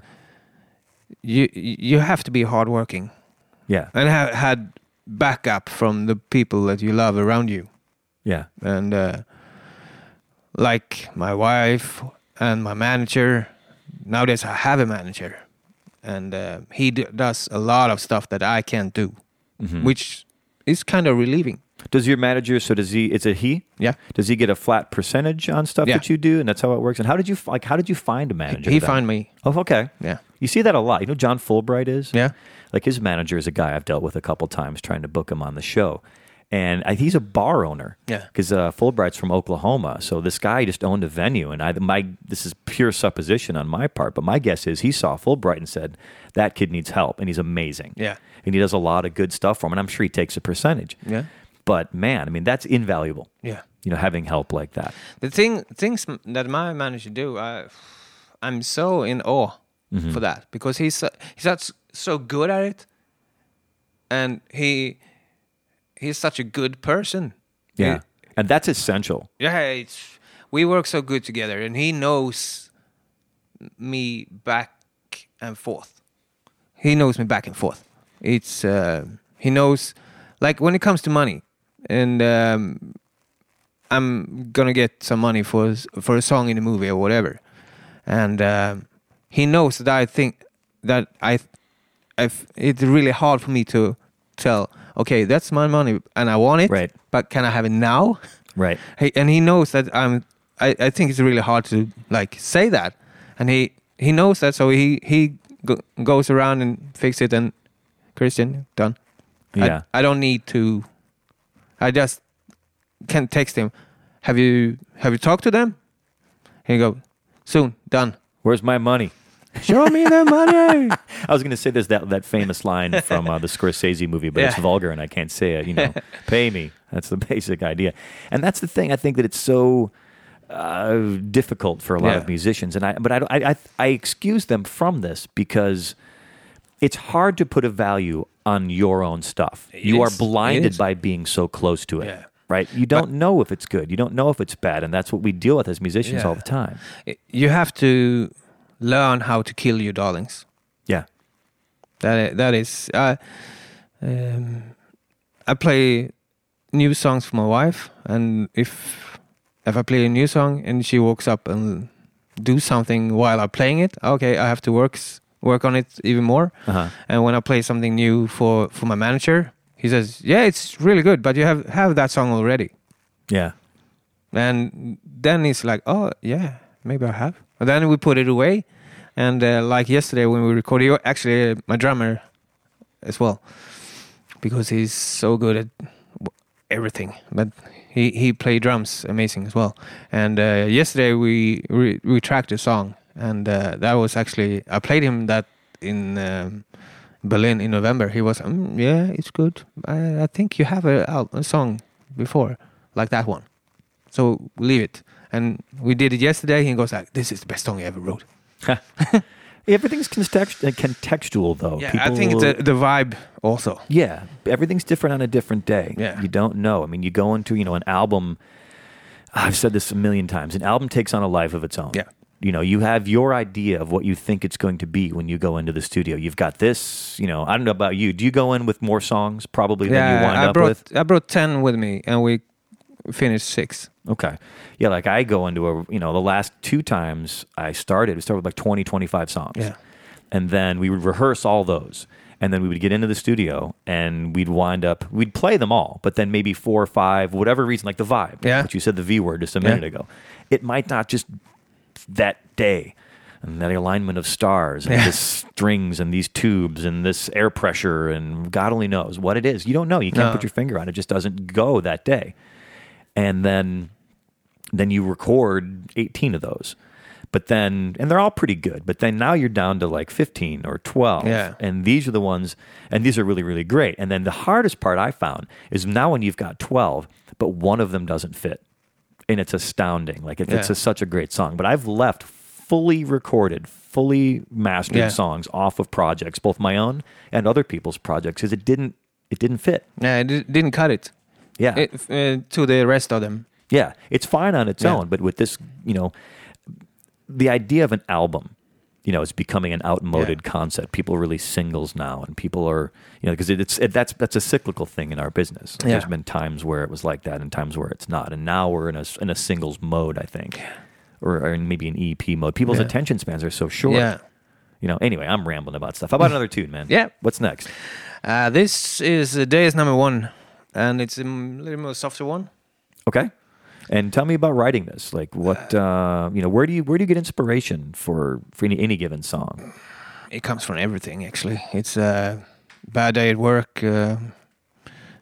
you you have to be hardworking. Yeah. And have had backup from the people that you love around you. Yeah. And uh, like my wife and my manager, nowadays I have a manager and uh, he d- does a lot of stuff that I can't do, mm-hmm. which is kind of relieving. Does your manager, so does he, it's a he? Yeah. Does he get a flat percentage on stuff yeah. that you do and that's how it works? And how did you, like, how did you find a manager? He, he found me. Oh, okay. Yeah. You see that a lot. You know who John Fulbright is? Yeah. Like his manager is a guy I've dealt with a couple times trying to book him on the show. And he's a bar owner, yeah. Because uh, Fulbright's from Oklahoma, so this guy just owned a venue. And I, my, this is pure supposition on my part, but my guess is he saw Fulbright and said that kid needs help, and he's amazing, yeah. And he does a lot of good stuff for him, and I'm sure he takes a percentage, yeah. But man, I mean, that's invaluable, yeah. You know, having help like that. The thing, things that my manager do, I, I'm so in awe mm-hmm. for that because he's he's not so good at it. and he he's such a good person. Yeah, he, and that's essential. Yeah, it's, we work so good together, and he knows me back and forth. He knows me back and forth. It's uh, he knows, like when it comes to money, and um, I'm gonna get some money for for a song in a movie or whatever, and uh, he knows that I think that I. I've, it's really hard for me to tell, okay, that's my money and I want it, right. But can I have it now? Right. He, and he knows that I'm, I, I think it's really hard to like say that. And he, he knows that, so he, he go, goes around and fix it, and Kristian, done. Yeah. I, I don't need to, I just can text him, have you, have you talked to them? And he goes, soon, done. Where's my money? Show me the money. I was going to say there's that, that famous line from uh, the Scorsese movie, but yeah. It's vulgar and I can't say it. You know, pay me. That's the basic idea. And that's the thing. I think that it's so uh, difficult for a lot yeah. of musicians. And I, But I, I, I, I excuse them from this because it's hard to put a value on your own stuff. It you is, are blinded by being so close to it. Yeah. Right? You don't but, know if it's good. You don't know if it's bad. And that's what we deal with as musicians yeah. all the time. You have to... learn how to kill your darlings. Yeah, that that is. Uh, um, I play new songs for my wife, and if if I play a new song and she walks up and do something while I'm playing it, okay, I have to work work on it even more. Uh-huh. And when I play something new for, for my manager, he says, "Yeah, it's really good, but you have have that song already." Yeah, and then it's like, "Oh, yeah, maybe I have." But then we put it away, and uh, like yesterday when we recorded, actually uh, my drummer as well, because he's so good at everything, but he, he played drums amazing as well. And uh, yesterday we re- we tracked a song, and uh, that was actually, I played him that in um, Berlin in November. He was, mm, yeah, it's good. I, I think you have a, a song before, like that one. So leave it. And we did it yesterday. He goes like, "This is the best song I ever wrote." Everything's contextual, contextual though. Yeah, people I think will... the, the vibe also. Yeah, everything's different on a different day. Yeah. You don't know. I mean, you go into, you know, an album. I've said this a million times. An album takes on a life of its own. Yeah. You know, you have your idea of what you think it's going to be when you go into the studio. You've got this, you know, I don't know about you. Do you go in with more songs probably yeah, than you wind I up brought, with? I brought ten with me, and we finished six. Okay. Yeah, like I go into a, you know, the last two times I started, we started with like twenty, twenty-five songs. Yeah. And then we would rehearse all those. And then we would get into the studio and we'd wind up, we'd play them all, but then maybe four or five, whatever reason, like the vibe, yeah. which you said the V word just a minute yeah. ago. It might not just that day. And that alignment of stars and yeah. the strings and these tubes and this air pressure and God only knows what it is. You don't know. You can't no. put your finger on it. It just doesn't go that day. And then then you record eighteen of those. But then, and they're all pretty good, but then now you're down to like fifteen or twelve. Yeah. And these are the ones, and these are really, really great. And then the hardest part I found is now when you've got twelve, but one of them doesn't fit. And it's astounding. Like it, yeah. it's a, such a great song. But I've left fully recorded, fully mastered yeah. songs off of projects, both my own and other people's projects, because it didn't, it didn't fit. Yeah, it didn't cut it. Yeah, it, uh, to the rest of them. Yeah, it's fine on its yeah. own, but with this, you know, the idea of an album, you know, is becoming an outmoded yeah. concept. People release singles now, and people are, you know, because it, it's it, that's that's a cyclical thing in our business. Yeah. There's been times where it was like that, and times where it's not, and now we're in a in a singles mode, I think, yeah. or, or maybe an E P mode. People's yeah. attention spans are so short. Yeah. You know, anyway, I'm rambling about stuff. How about another tune, man? Yeah. What's next? Uh, this is uh, Day is Number One. And it's a little more softer one. Okay. And tell me about writing this. Like what, uh, you know, where do you where do you get inspiration for, for any, any given song? It comes from everything, actually. It's a bad day at work, uh,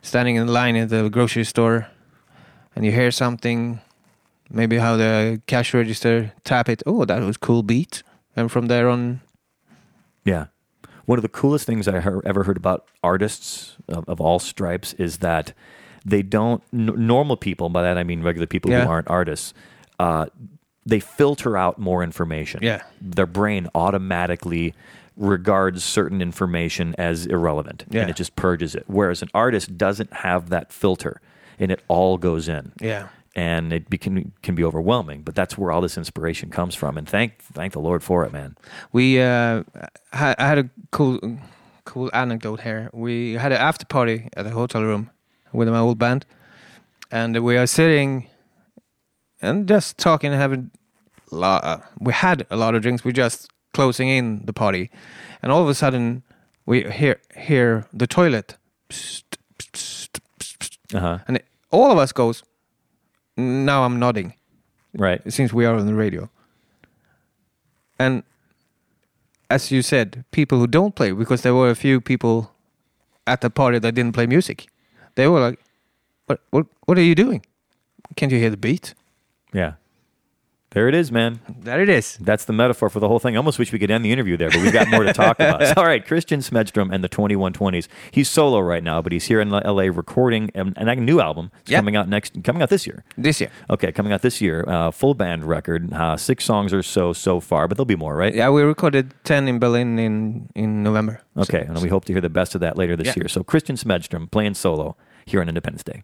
standing in line at the grocery store, and you hear something, maybe how the cash register tap it. Oh, that was a cool beat. And from there on. Yeah. One of the coolest things I heard, ever heard about artists of, of all stripes is that they don't, n- normal people, by that I mean regular people yeah. who aren't artists, uh, they filter out more information. Yeah. Their brain automatically regards certain information as irrelevant, yeah. and it just purges it. Whereas an artist doesn't have that filter, and it all goes in. Yeah. And it be, can, can be overwhelming, but that's where all this inspiration comes from. And thank thank the Lord for it, man. We uh, I had a cool cool anecdote here. We had an after party at a hotel room with my old band, and we are sitting and just talking, having a lot. Of, we had a lot of drinks. We're just closing in the party, and all of a sudden we hear hear the toilet, uh-huh. and it, all of us goes. Now I'm nodding. Right. Since we are on the radio. And as you said, people who don't play, because there were a few people at the party that didn't play music. They were like, what what, what are you doing? Can't you hear the beat? Yeah. There it is, man. There it is. That's the metaphor for the whole thing. I almost wish we could end the interview there, but we've got more to talk about. All right, Kristian Smedström and the twenty-one twenties. He's solo right now, but he's here in L A recording an, a new album. It's yep. coming out next, coming out this year. This year. Okay, coming out this year. Uh, full band record, uh, six songs or so so far, but there'll be more, right? Yeah, we recorded ten in Berlin in, in November. Okay, so, and we hope to hear the best of that later this yeah. year. So Kristian Smedström playing solo here on Independence Day.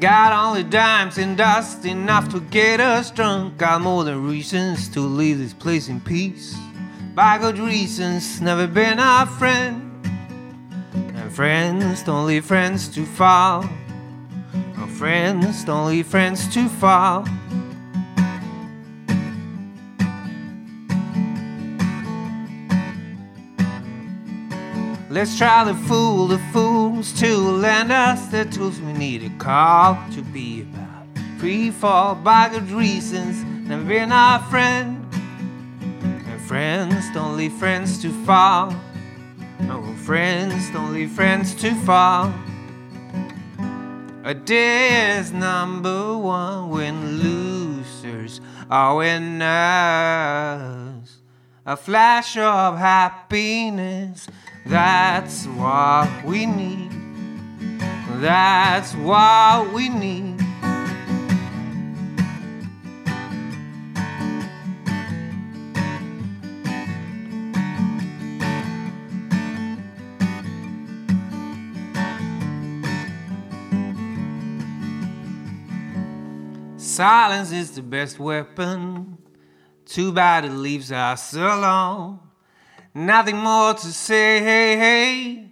Got only dimes and dust enough to get us drunk. Got more than reasons to leave this place in peace. By good reasons, never been a friend. And friends don't leave friends to fall. No, friends don't leave friends to fall. Let's try to fool the fools to lend us the tools we need to call to be about. Free fall by good reasons, never been our friend. And friends don't leave friends to fall. No, friends don't leave friends to fall. A day is number one when losers are winners. A flash of happiness. That's what we need. That's what we need. Silence is the best weapon. Too bad it leaves us alone. Nothing more to say, hey, hey,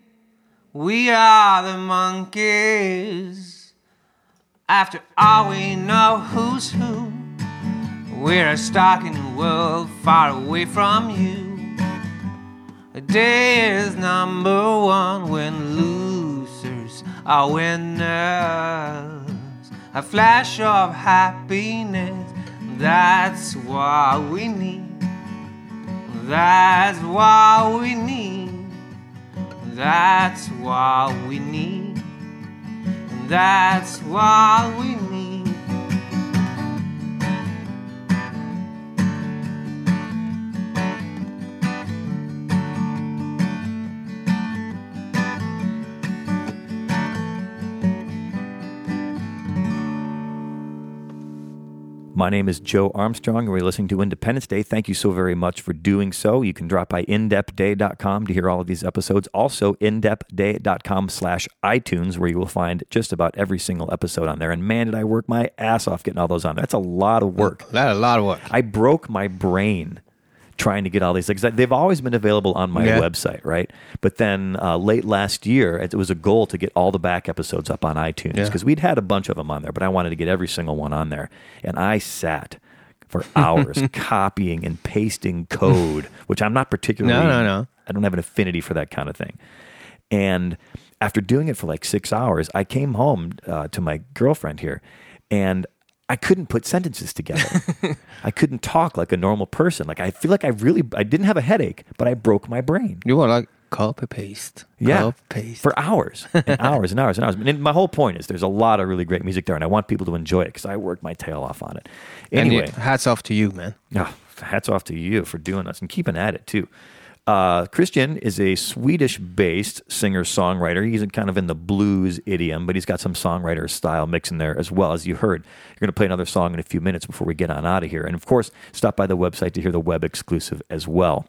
we are the monkeys. After all, we know who's who. We're stuck in a world far away from you. A day is number one when losers are winners. A flash of happiness, that's what we need. That's what we need. That's what we need. That's what we need. My name is Joe Armstrong, and we're listening to Independence Day. Thank you so very much for doing so. You can drop by in depth day dot com to hear all of these episodes. Also, in depth day dot com slash iTunes, where you will find just about every single episode on there. And man, did I work my ass off getting all those on there. That's a lot of work. That's a lot of work. I broke my brain trying to get all these things. They've always been available on my yeah. website, right? But then uh, late last year, it was a goal to get all the back episodes up on iTunes because yeah. we'd had a bunch of them on there, but I wanted to get every single one on there. And I sat for hours copying and pasting code, which I'm not particularly... No, no, no. I don't have an affinity for that kind of thing. And after doing it for like six hours, I came home uh, to my girlfriend here, and I couldn't put sentences together. I couldn't talk like a normal person. Like I feel like I really, I didn't have a headache, but I broke my brain. You were like copy paste, yeah, copy paste for hours and hours and hours and hours. And my whole point is, there's a lot of really great music there, and I want people to enjoy it because I worked my tail off on it. Anyway, and hats off to you, man. Oh, hats off to you for doing this and keeping at it too. Uh, Kristian is a Swedish-based singer-songwriter. He's kind of in the blues idiom, but he's got some songwriter style mix in there as well, as you heard. You're going to play another song in a few minutes before we get on out of here. And, of course, stop by the website to hear the web exclusive as well.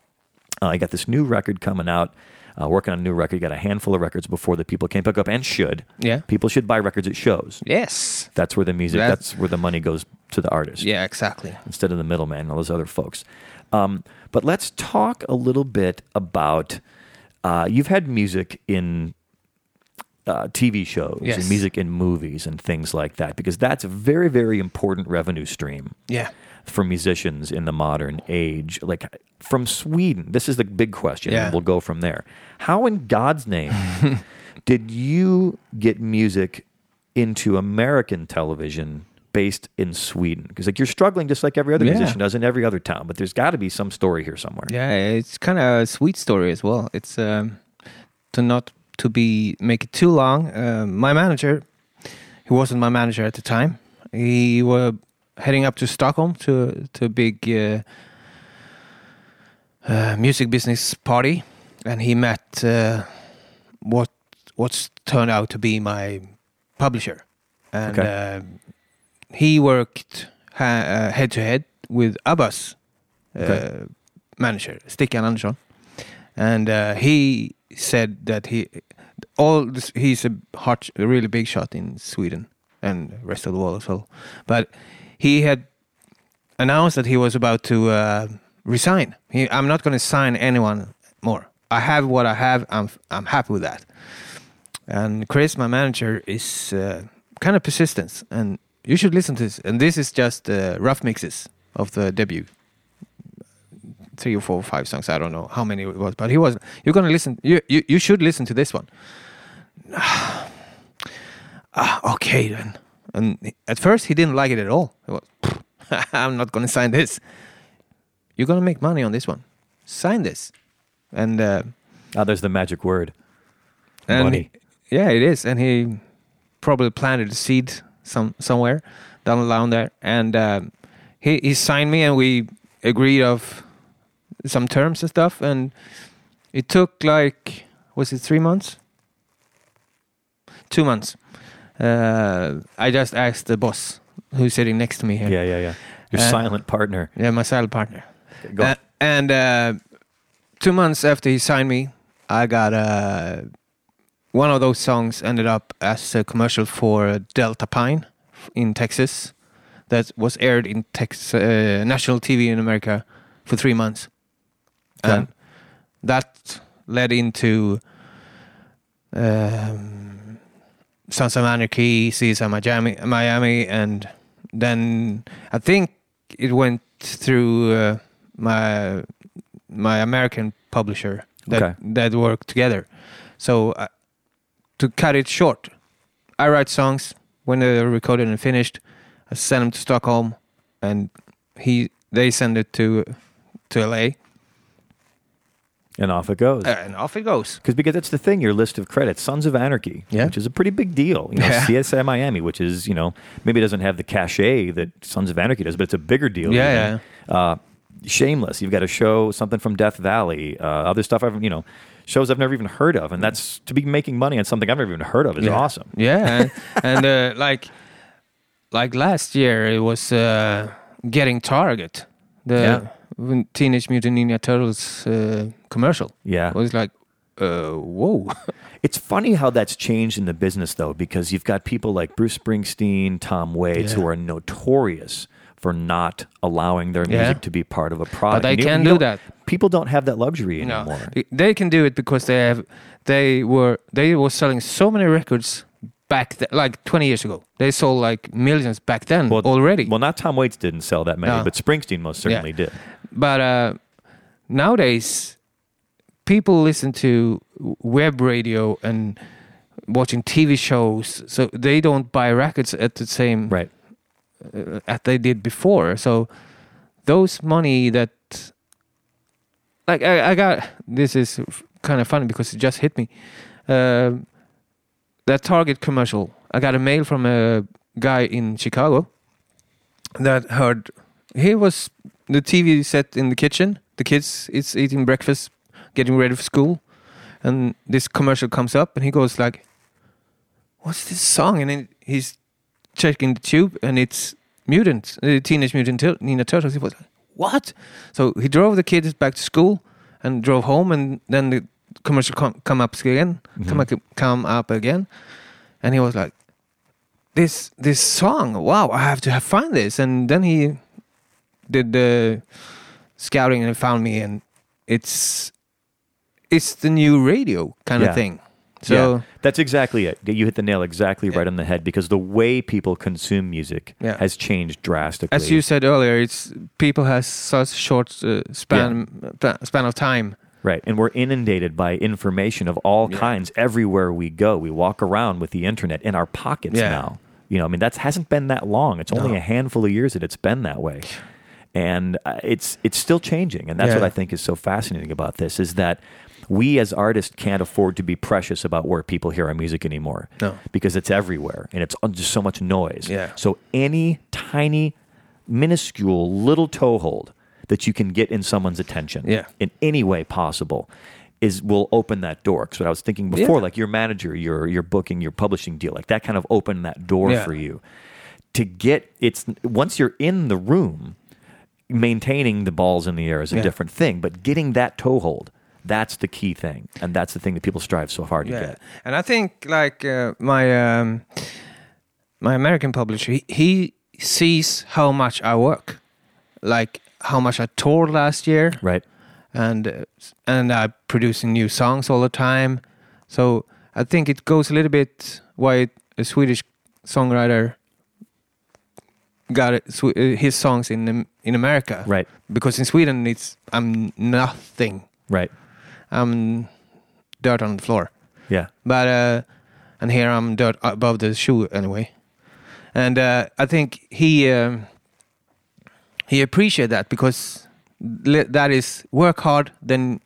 I uh, got this new record coming out. Uh, working on a new record. You got a handful of records before that people can pick up and should. Yeah. People should buy records at shows. Yes. That's where the music, that's, that's where the money goes to the artist. Yeah, exactly. Instead of the middleman and all those other folks. Um, but let's talk a little bit about, uh, you've had music in uh, T V shows, yes, and music in movies and things like that, because that's a very, very important revenue stream. Yeah. For musicians in the modern age, like from Sweden, this is the big question, yeah, and we'll go from there. How in God's name did you get music into American television based in Sweden? Because like you're struggling just like every other yeah. musician does in every other town, but there's got to be some story here somewhere. Yeah, it's kind of a sweet story as well. It's um, to not to be make it too long. Uh, my manager, who wasn't my manager at the time, he was. Heading up to Stockholm to to a big uh, uh, music business party, and he met uh, what what's turned out to be my publisher, and okay. uh, he worked ha- uh, head to head with ABBA's uh, okay. manager Stikkan Anderson, and uh, he said that he all this, he's a hot, a really big shot in Sweden and the rest of the world as well, but he had announced that he was about to uh, resign. He, I'm not going to sign anyone more. I have what I have. I'm I'm happy with that. And Chris, my manager, is uh, kind of persistent. And you should listen to this. And this is just uh, rough mixes of the debut. Three or four or five songs. I don't know how many it was. But he was. You're going to listen. You, you, you should listen to this one. ah, okay then. And at first, he didn't like it at all. He was, I'm not going to sign this. You're going to make money on this one. Sign this. And uh, oh, there's the magic word. Money. He, yeah, it is. And he probably planted a seed some somewhere down the line there. And uh, he, he signed me, and we agreed of some terms and stuff. And it took like, was it three months? Two months. Uh, I just asked the boss who's sitting next to me here. Yeah, yeah, yeah. Your uh, silent partner. Yeah, my silent partner. Okay, go uh, and uh, two months after he signed me, I got uh, one of those songs ended up as a commercial for Delta Pine in Texas that was aired in Tex- uh, national T V in America for three months. Okay. And that led into... Um, Sons of Anarchy, C S I Miami, Miami, and then I think it went through uh, my my American publisher that okay. that worked together. So uh, to cut it short, I write songs. When they're recorded and finished, I send them to Stockholm, and he they send it to to L A. And off it goes. Uh, and off it goes. Cause, because that's the thing, your list of credits, Sons of Anarchy, yeah. which is a pretty big deal. You know, yeah. C S I Miami, which is, you know, maybe doesn't have the cachet that Sons of Anarchy does, but it's a bigger deal. Yeah, yeah. Uh, Shameless, you've got a show, something from Death Valley, uh, other stuff I've, you know, shows I've never even heard of. And that's, to be making money on something I've never even heard of is yeah. awesome. Yeah. and uh, like like last year, it was uh, Getting Target. The, yeah. Teenage Mutant Ninja Turtles uh, commercial. Yeah. It was like, uh, whoa. It's funny how that's changed in the business, though, because you've got people like Bruce Springsteen, Tom Waits, yeah. who are notorious for not allowing their music yeah. to be part of a product. But they you, can you do that. People don't have that luxury no. anymore. They can do it because they have. They were they were selling so many records back then, like twenty years ago. They sold like millions back then well, already. Well, not Tom Waits didn't sell that many, no. but Springsteen most certainly yeah. did. But uh, nowadays, people listen to web radio and watching T V shows, so they don't buy records at the same right uh, as they did before. So those money that, like I, I got, this is kind of funny because it just hit me. Uh, that Target commercial, I got a mail from a guy in Chicago that heard he was. The T V set in the kitchen. The kids, it's eating breakfast. getting ready for school, and this commercial comes up, and he goes like, "What's this song?" And then he's checking the tube, and it's Mutants, uh, Teenage Mutant Ninja Turtles. He was like, "What?" So he drove the kids back to school and drove home, and then the commercial com- come up again, mm-hmm. come, up, come up again, and he was like, "This this song, wow! I have to have find this." And then he did the scouting and found me, and it's it's the new radio kind yeah. of thing. So yeah. that's exactly it. You hit the nail exactly yeah. right on the head, because the way people consume music yeah. has changed drastically. As you said earlier, it's people has such short uh, span yeah. span of time. Right, and we're inundated by information of all yeah. kinds everywhere we go. We walk around with the internet in our pockets yeah. now. You know, I mean, that hasn't been that long. It's only no. a handful of years that it's been that way. And uh, it's it's still changing, and that's yeah. what I think is so fascinating about this, is that we as artists can't afford to be precious about where people hear our music anymore. No. Because it's everywhere, and it's just so much noise. Yeah. So any tiny, minuscule, little toehold that you can get in someone's attention yeah. in any way possible is will open that door. Because what I was thinking before, yeah. like your manager, your your booking, your publishing deal, like that kind of opened that door yeah. for you. To get, it's once you're in the room, maintaining the balls in the air is a yeah. different thing, but getting that toehold, that's the key thing. And that's the thing that people strive so hard yeah. to get. And I think like uh, my, um, my American publisher, he, he sees how much I work. Like, how much I toured last year, right? And uh, and I'm producing new songs all the time, so I think it goes a little bit why a Swedish songwriter got it, sw- his songs in in America, right? Because in Sweden, it's I'm nothing, right? I'm dirt on the floor, yeah. But uh, and here I'm dirt above the shoe anyway, and uh, I think he. Um, He appreciated that, because that is work hard, then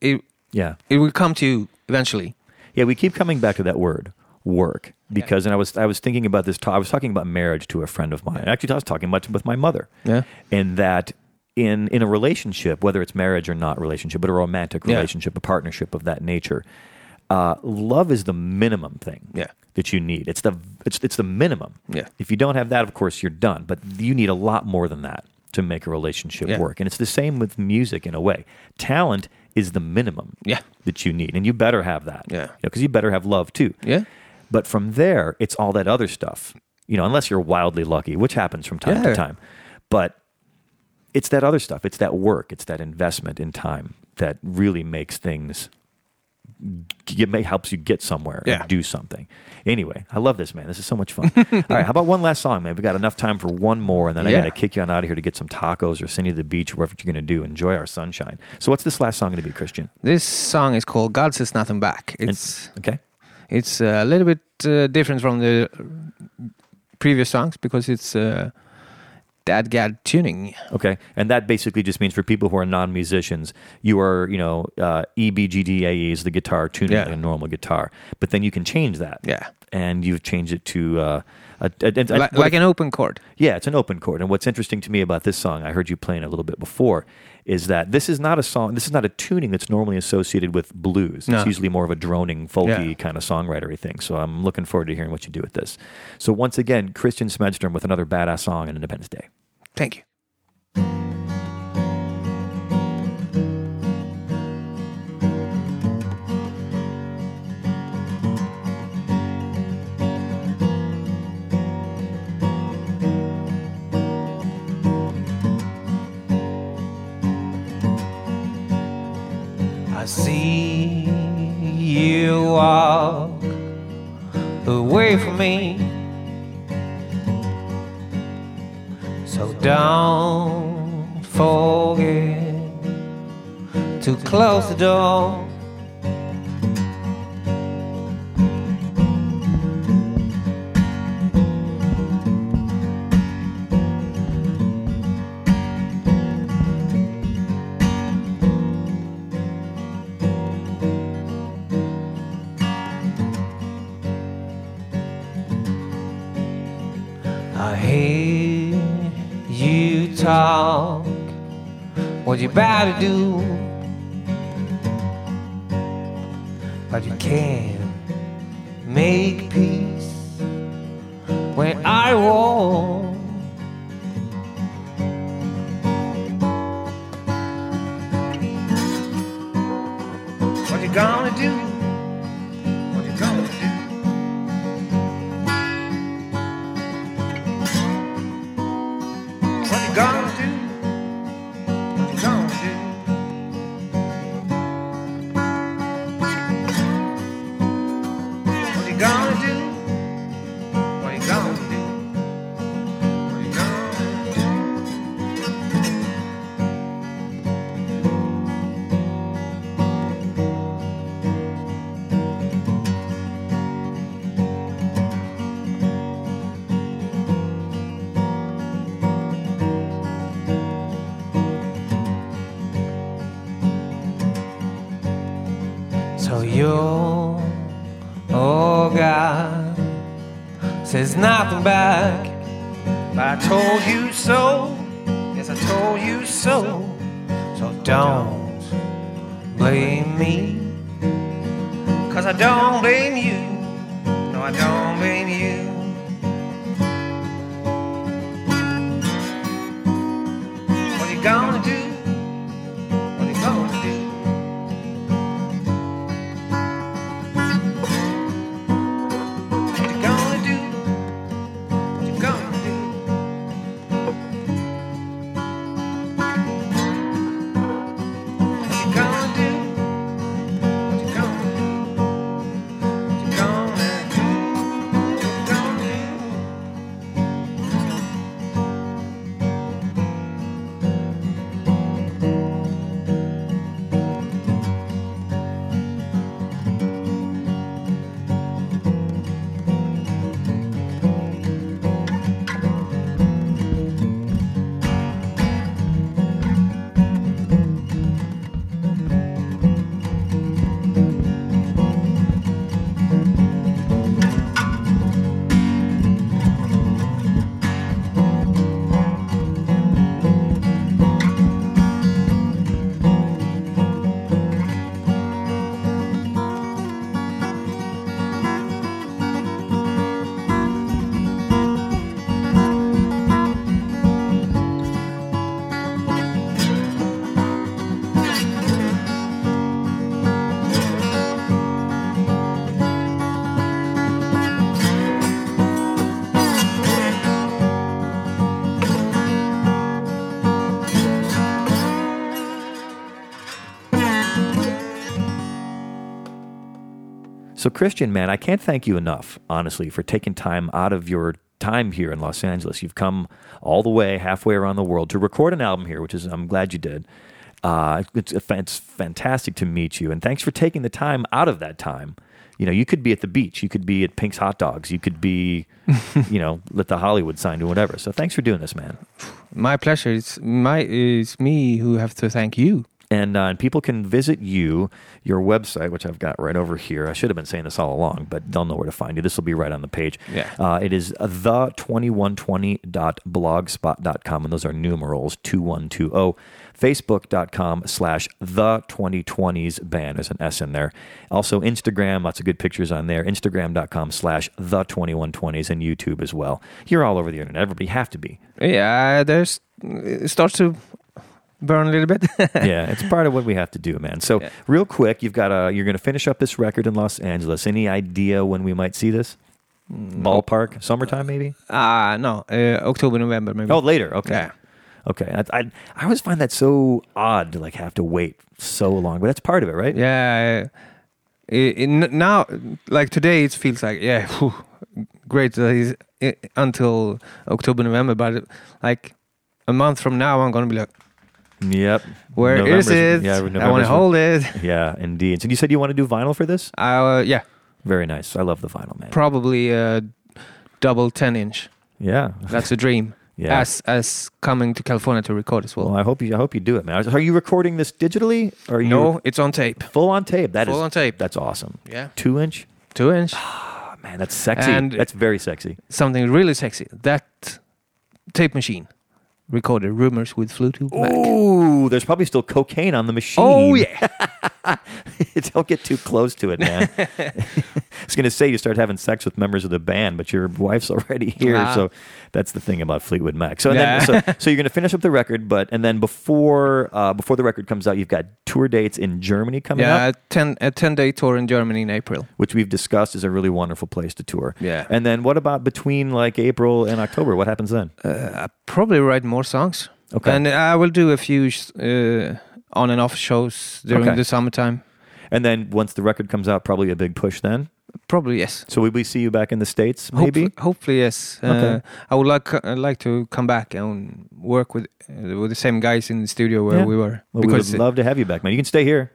it yeah it will come to you eventually. Yeah, we keep coming back to that word work, because yeah. and I was I was thinking about this. I was talking about marriage to a friend of mine. Actually, I was talking much with my mother. Yeah, and that in in a relationship, whether it's marriage or not relationship, but a romantic relationship, yeah. a partnership of that nature, uh, love is the minimum thing. Yeah. That you need. It's the it's it's the minimum. Yeah. If you don't have that, of course, you're done. But you need a lot more than that to make a relationship yeah. work. And it's the same with music in a way. Talent is the minimum yeah. that you need, and you better have that. Yeah. Because you know, you better have love too. Yeah. But from there, it's all that other stuff. You know, unless you're wildly lucky, which happens from time yeah. to time. But it's that other stuff. It's that work. It's that investment in time that really makes things. It may helps you get somewhere yeah. and do something. Anyway, I love this, man. This is so much fun. All right, how about one last song, man? We got enough time for one more, and then yeah. I gotta kick you on out of here to get some tacos or send you to the beach, whatever you're gonna do. Enjoy our sunshine. So, what's this last song gonna be, Kristian? This song is called "God Says Nothing Back." It's and, okay. It's a little bit uh, different from the previous songs, because it's. Uh, Dadgad tuning. Okay, and that basically just means for people who are non-musicians, you are, you know, uh, E B G D A E is the guitar tuning yeah. like a normal guitar, but then you can change that. Yeah, and you've changed it to uh, a, a, a, like, a, like an open chord. Yeah, it's an open chord. And what's interesting to me about this song, I heard you playing a little bit before, is that this is not a song. This is not a tuning that's normally associated with blues. No. It's usually more of a droning, folky yeah. kind of songwritery thing. So I'm looking forward to hearing what you do with this. So once again, Kristian Smedström with another badass song on Independence Day. Thank you. I see you walk away from me, so don't forget to close the door. Talk, what you about to do? but you can't make peace when I won't. What you gonna do? What you gonna do? What you gonna do? What you gonna do? What you gonna do? What you gonna do? What you gonna do? So you're oh, God says nothing back. But I told you so. Yes, I told you so. So don't blame me, 'cause I don't blame you. No, I don't blame you. What you gonna do? What you gonna do? So, Kristian, man, I can't thank you enough, honestly, for taking time out of your time here in Los Angeles. You've come all the way, halfway around the world, to record an album here, which is I'm glad you did. Uh, it's, it's fantastic to meet you, and thanks for taking the time out of that time. You know, you could be at the beach, you could be at Pink's Hot Dogs, you could be, you know, at the Hollywood sign or whatever. So, thanks for doing this, man. My pleasure. It's my it's me who have to thank you. And, uh, and people can visit you, your website, which I've got right over here. I should have been saying this all along, but they'll know where to find you. This will be right on the page. Yeah. Uh, it is the twenty one twenty dot blogspot dot com, and those are numerals, two one two zero. Facebook dot com slash the twenty twenties band. There's an S in there. Also Instagram, lots of good pictures on there. Instagram dot com slash the twenty one twenties, and YouTube as well. You're all over the internet. Everybody have to be. Yeah, there's it starts to... burn a little bit. Yeah, it's part of what we have to do, man. So, yeah. Real quick, you've got a you're going to finish up this record in Los Angeles. Any idea when we might see this? Ballpark, summertime, maybe? Ah, uh, no, uh, October, November, maybe. Oh, later. Okay, yeah. Okay. I, I I always find that so odd to like have to wait so long, but that's part of it, right? Yeah. It, it, now, like today, it feels like yeah, whew, great uh, it, until October, November, but like a month from now, I'm going to be like. Yep. Where November's, is it? Yeah, I want to hold it. Yeah, indeed. So you said you want to do vinyl for this? Uh, yeah. Very nice. I love the vinyl, man. Probably a double ten inch. Yeah. That's a dream. Yeah. As as coming to California to record as well. Well, I hope you I hope you do it, man. Are you recording this digitally? Or are you no, it's on tape. Full on tape. That full is, on tape. That's awesome. Yeah. Two inch? Two inch. Ah, man, that's sexy. And that's very sexy. Something really sexy. That tape machine. Recorded Rumors with Fleetwood Mac. Oh, there's probably still cocaine on the machine. Oh, yeah. Don't get too close to it, man. I was going to say you start having sex with members of the band, but your wife's already here. Wow. So that's the thing about Fleetwood Mac. So and yeah. then, so, so you're going to finish up the record, but and then before uh, before the record comes out, you've got tour dates in Germany coming yeah, up. Yeah, a ten-day tour in Germany in April. Which we've discussed is a really wonderful place to tour. Yeah. And then what about between like April and October? What happens then? Uh, I probably write more songs. Okay. And I will do a few... Uh, on and off shows during okay. the summertime. And then once the record comes out, probably a big push then? Probably, yes. So will we see you back in the States, maybe? Hopefully, hopefully yes. Okay. Uh, I would like uh, like to come back and work with uh, with the same guys in the studio where yeah. we were. Well, we would love to have you back, man. You can stay here.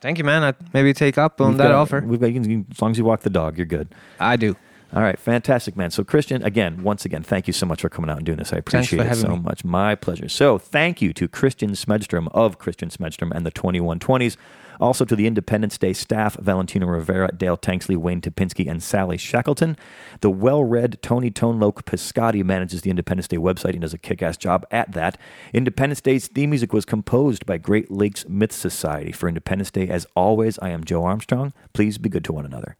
Thank you, man. I'd maybe take up on we've that got, offer. We've got, you can, as long as you walk the dog, you're good. I do. All right, fantastic, man. So, Kristian, again, once again, thank you so much for coming out and doing this. I appreciate it so me. much. My pleasure. So, thank you to Kristian Smedström of Kristian Smedström and the twenty-one twenties. Also to the Independence Day staff, Valentino Rivera, Dale Tanksley, Wayne Topinski, and Sally Shackleton. The well-read Tony Tonloke Piscotti manages the Independence Day website and does a kick-ass job at that. Independence Day's theme music was composed by Great Lakes Myth Society. For Independence Day, as always, I am Joe Armstrong. Please be good to one another.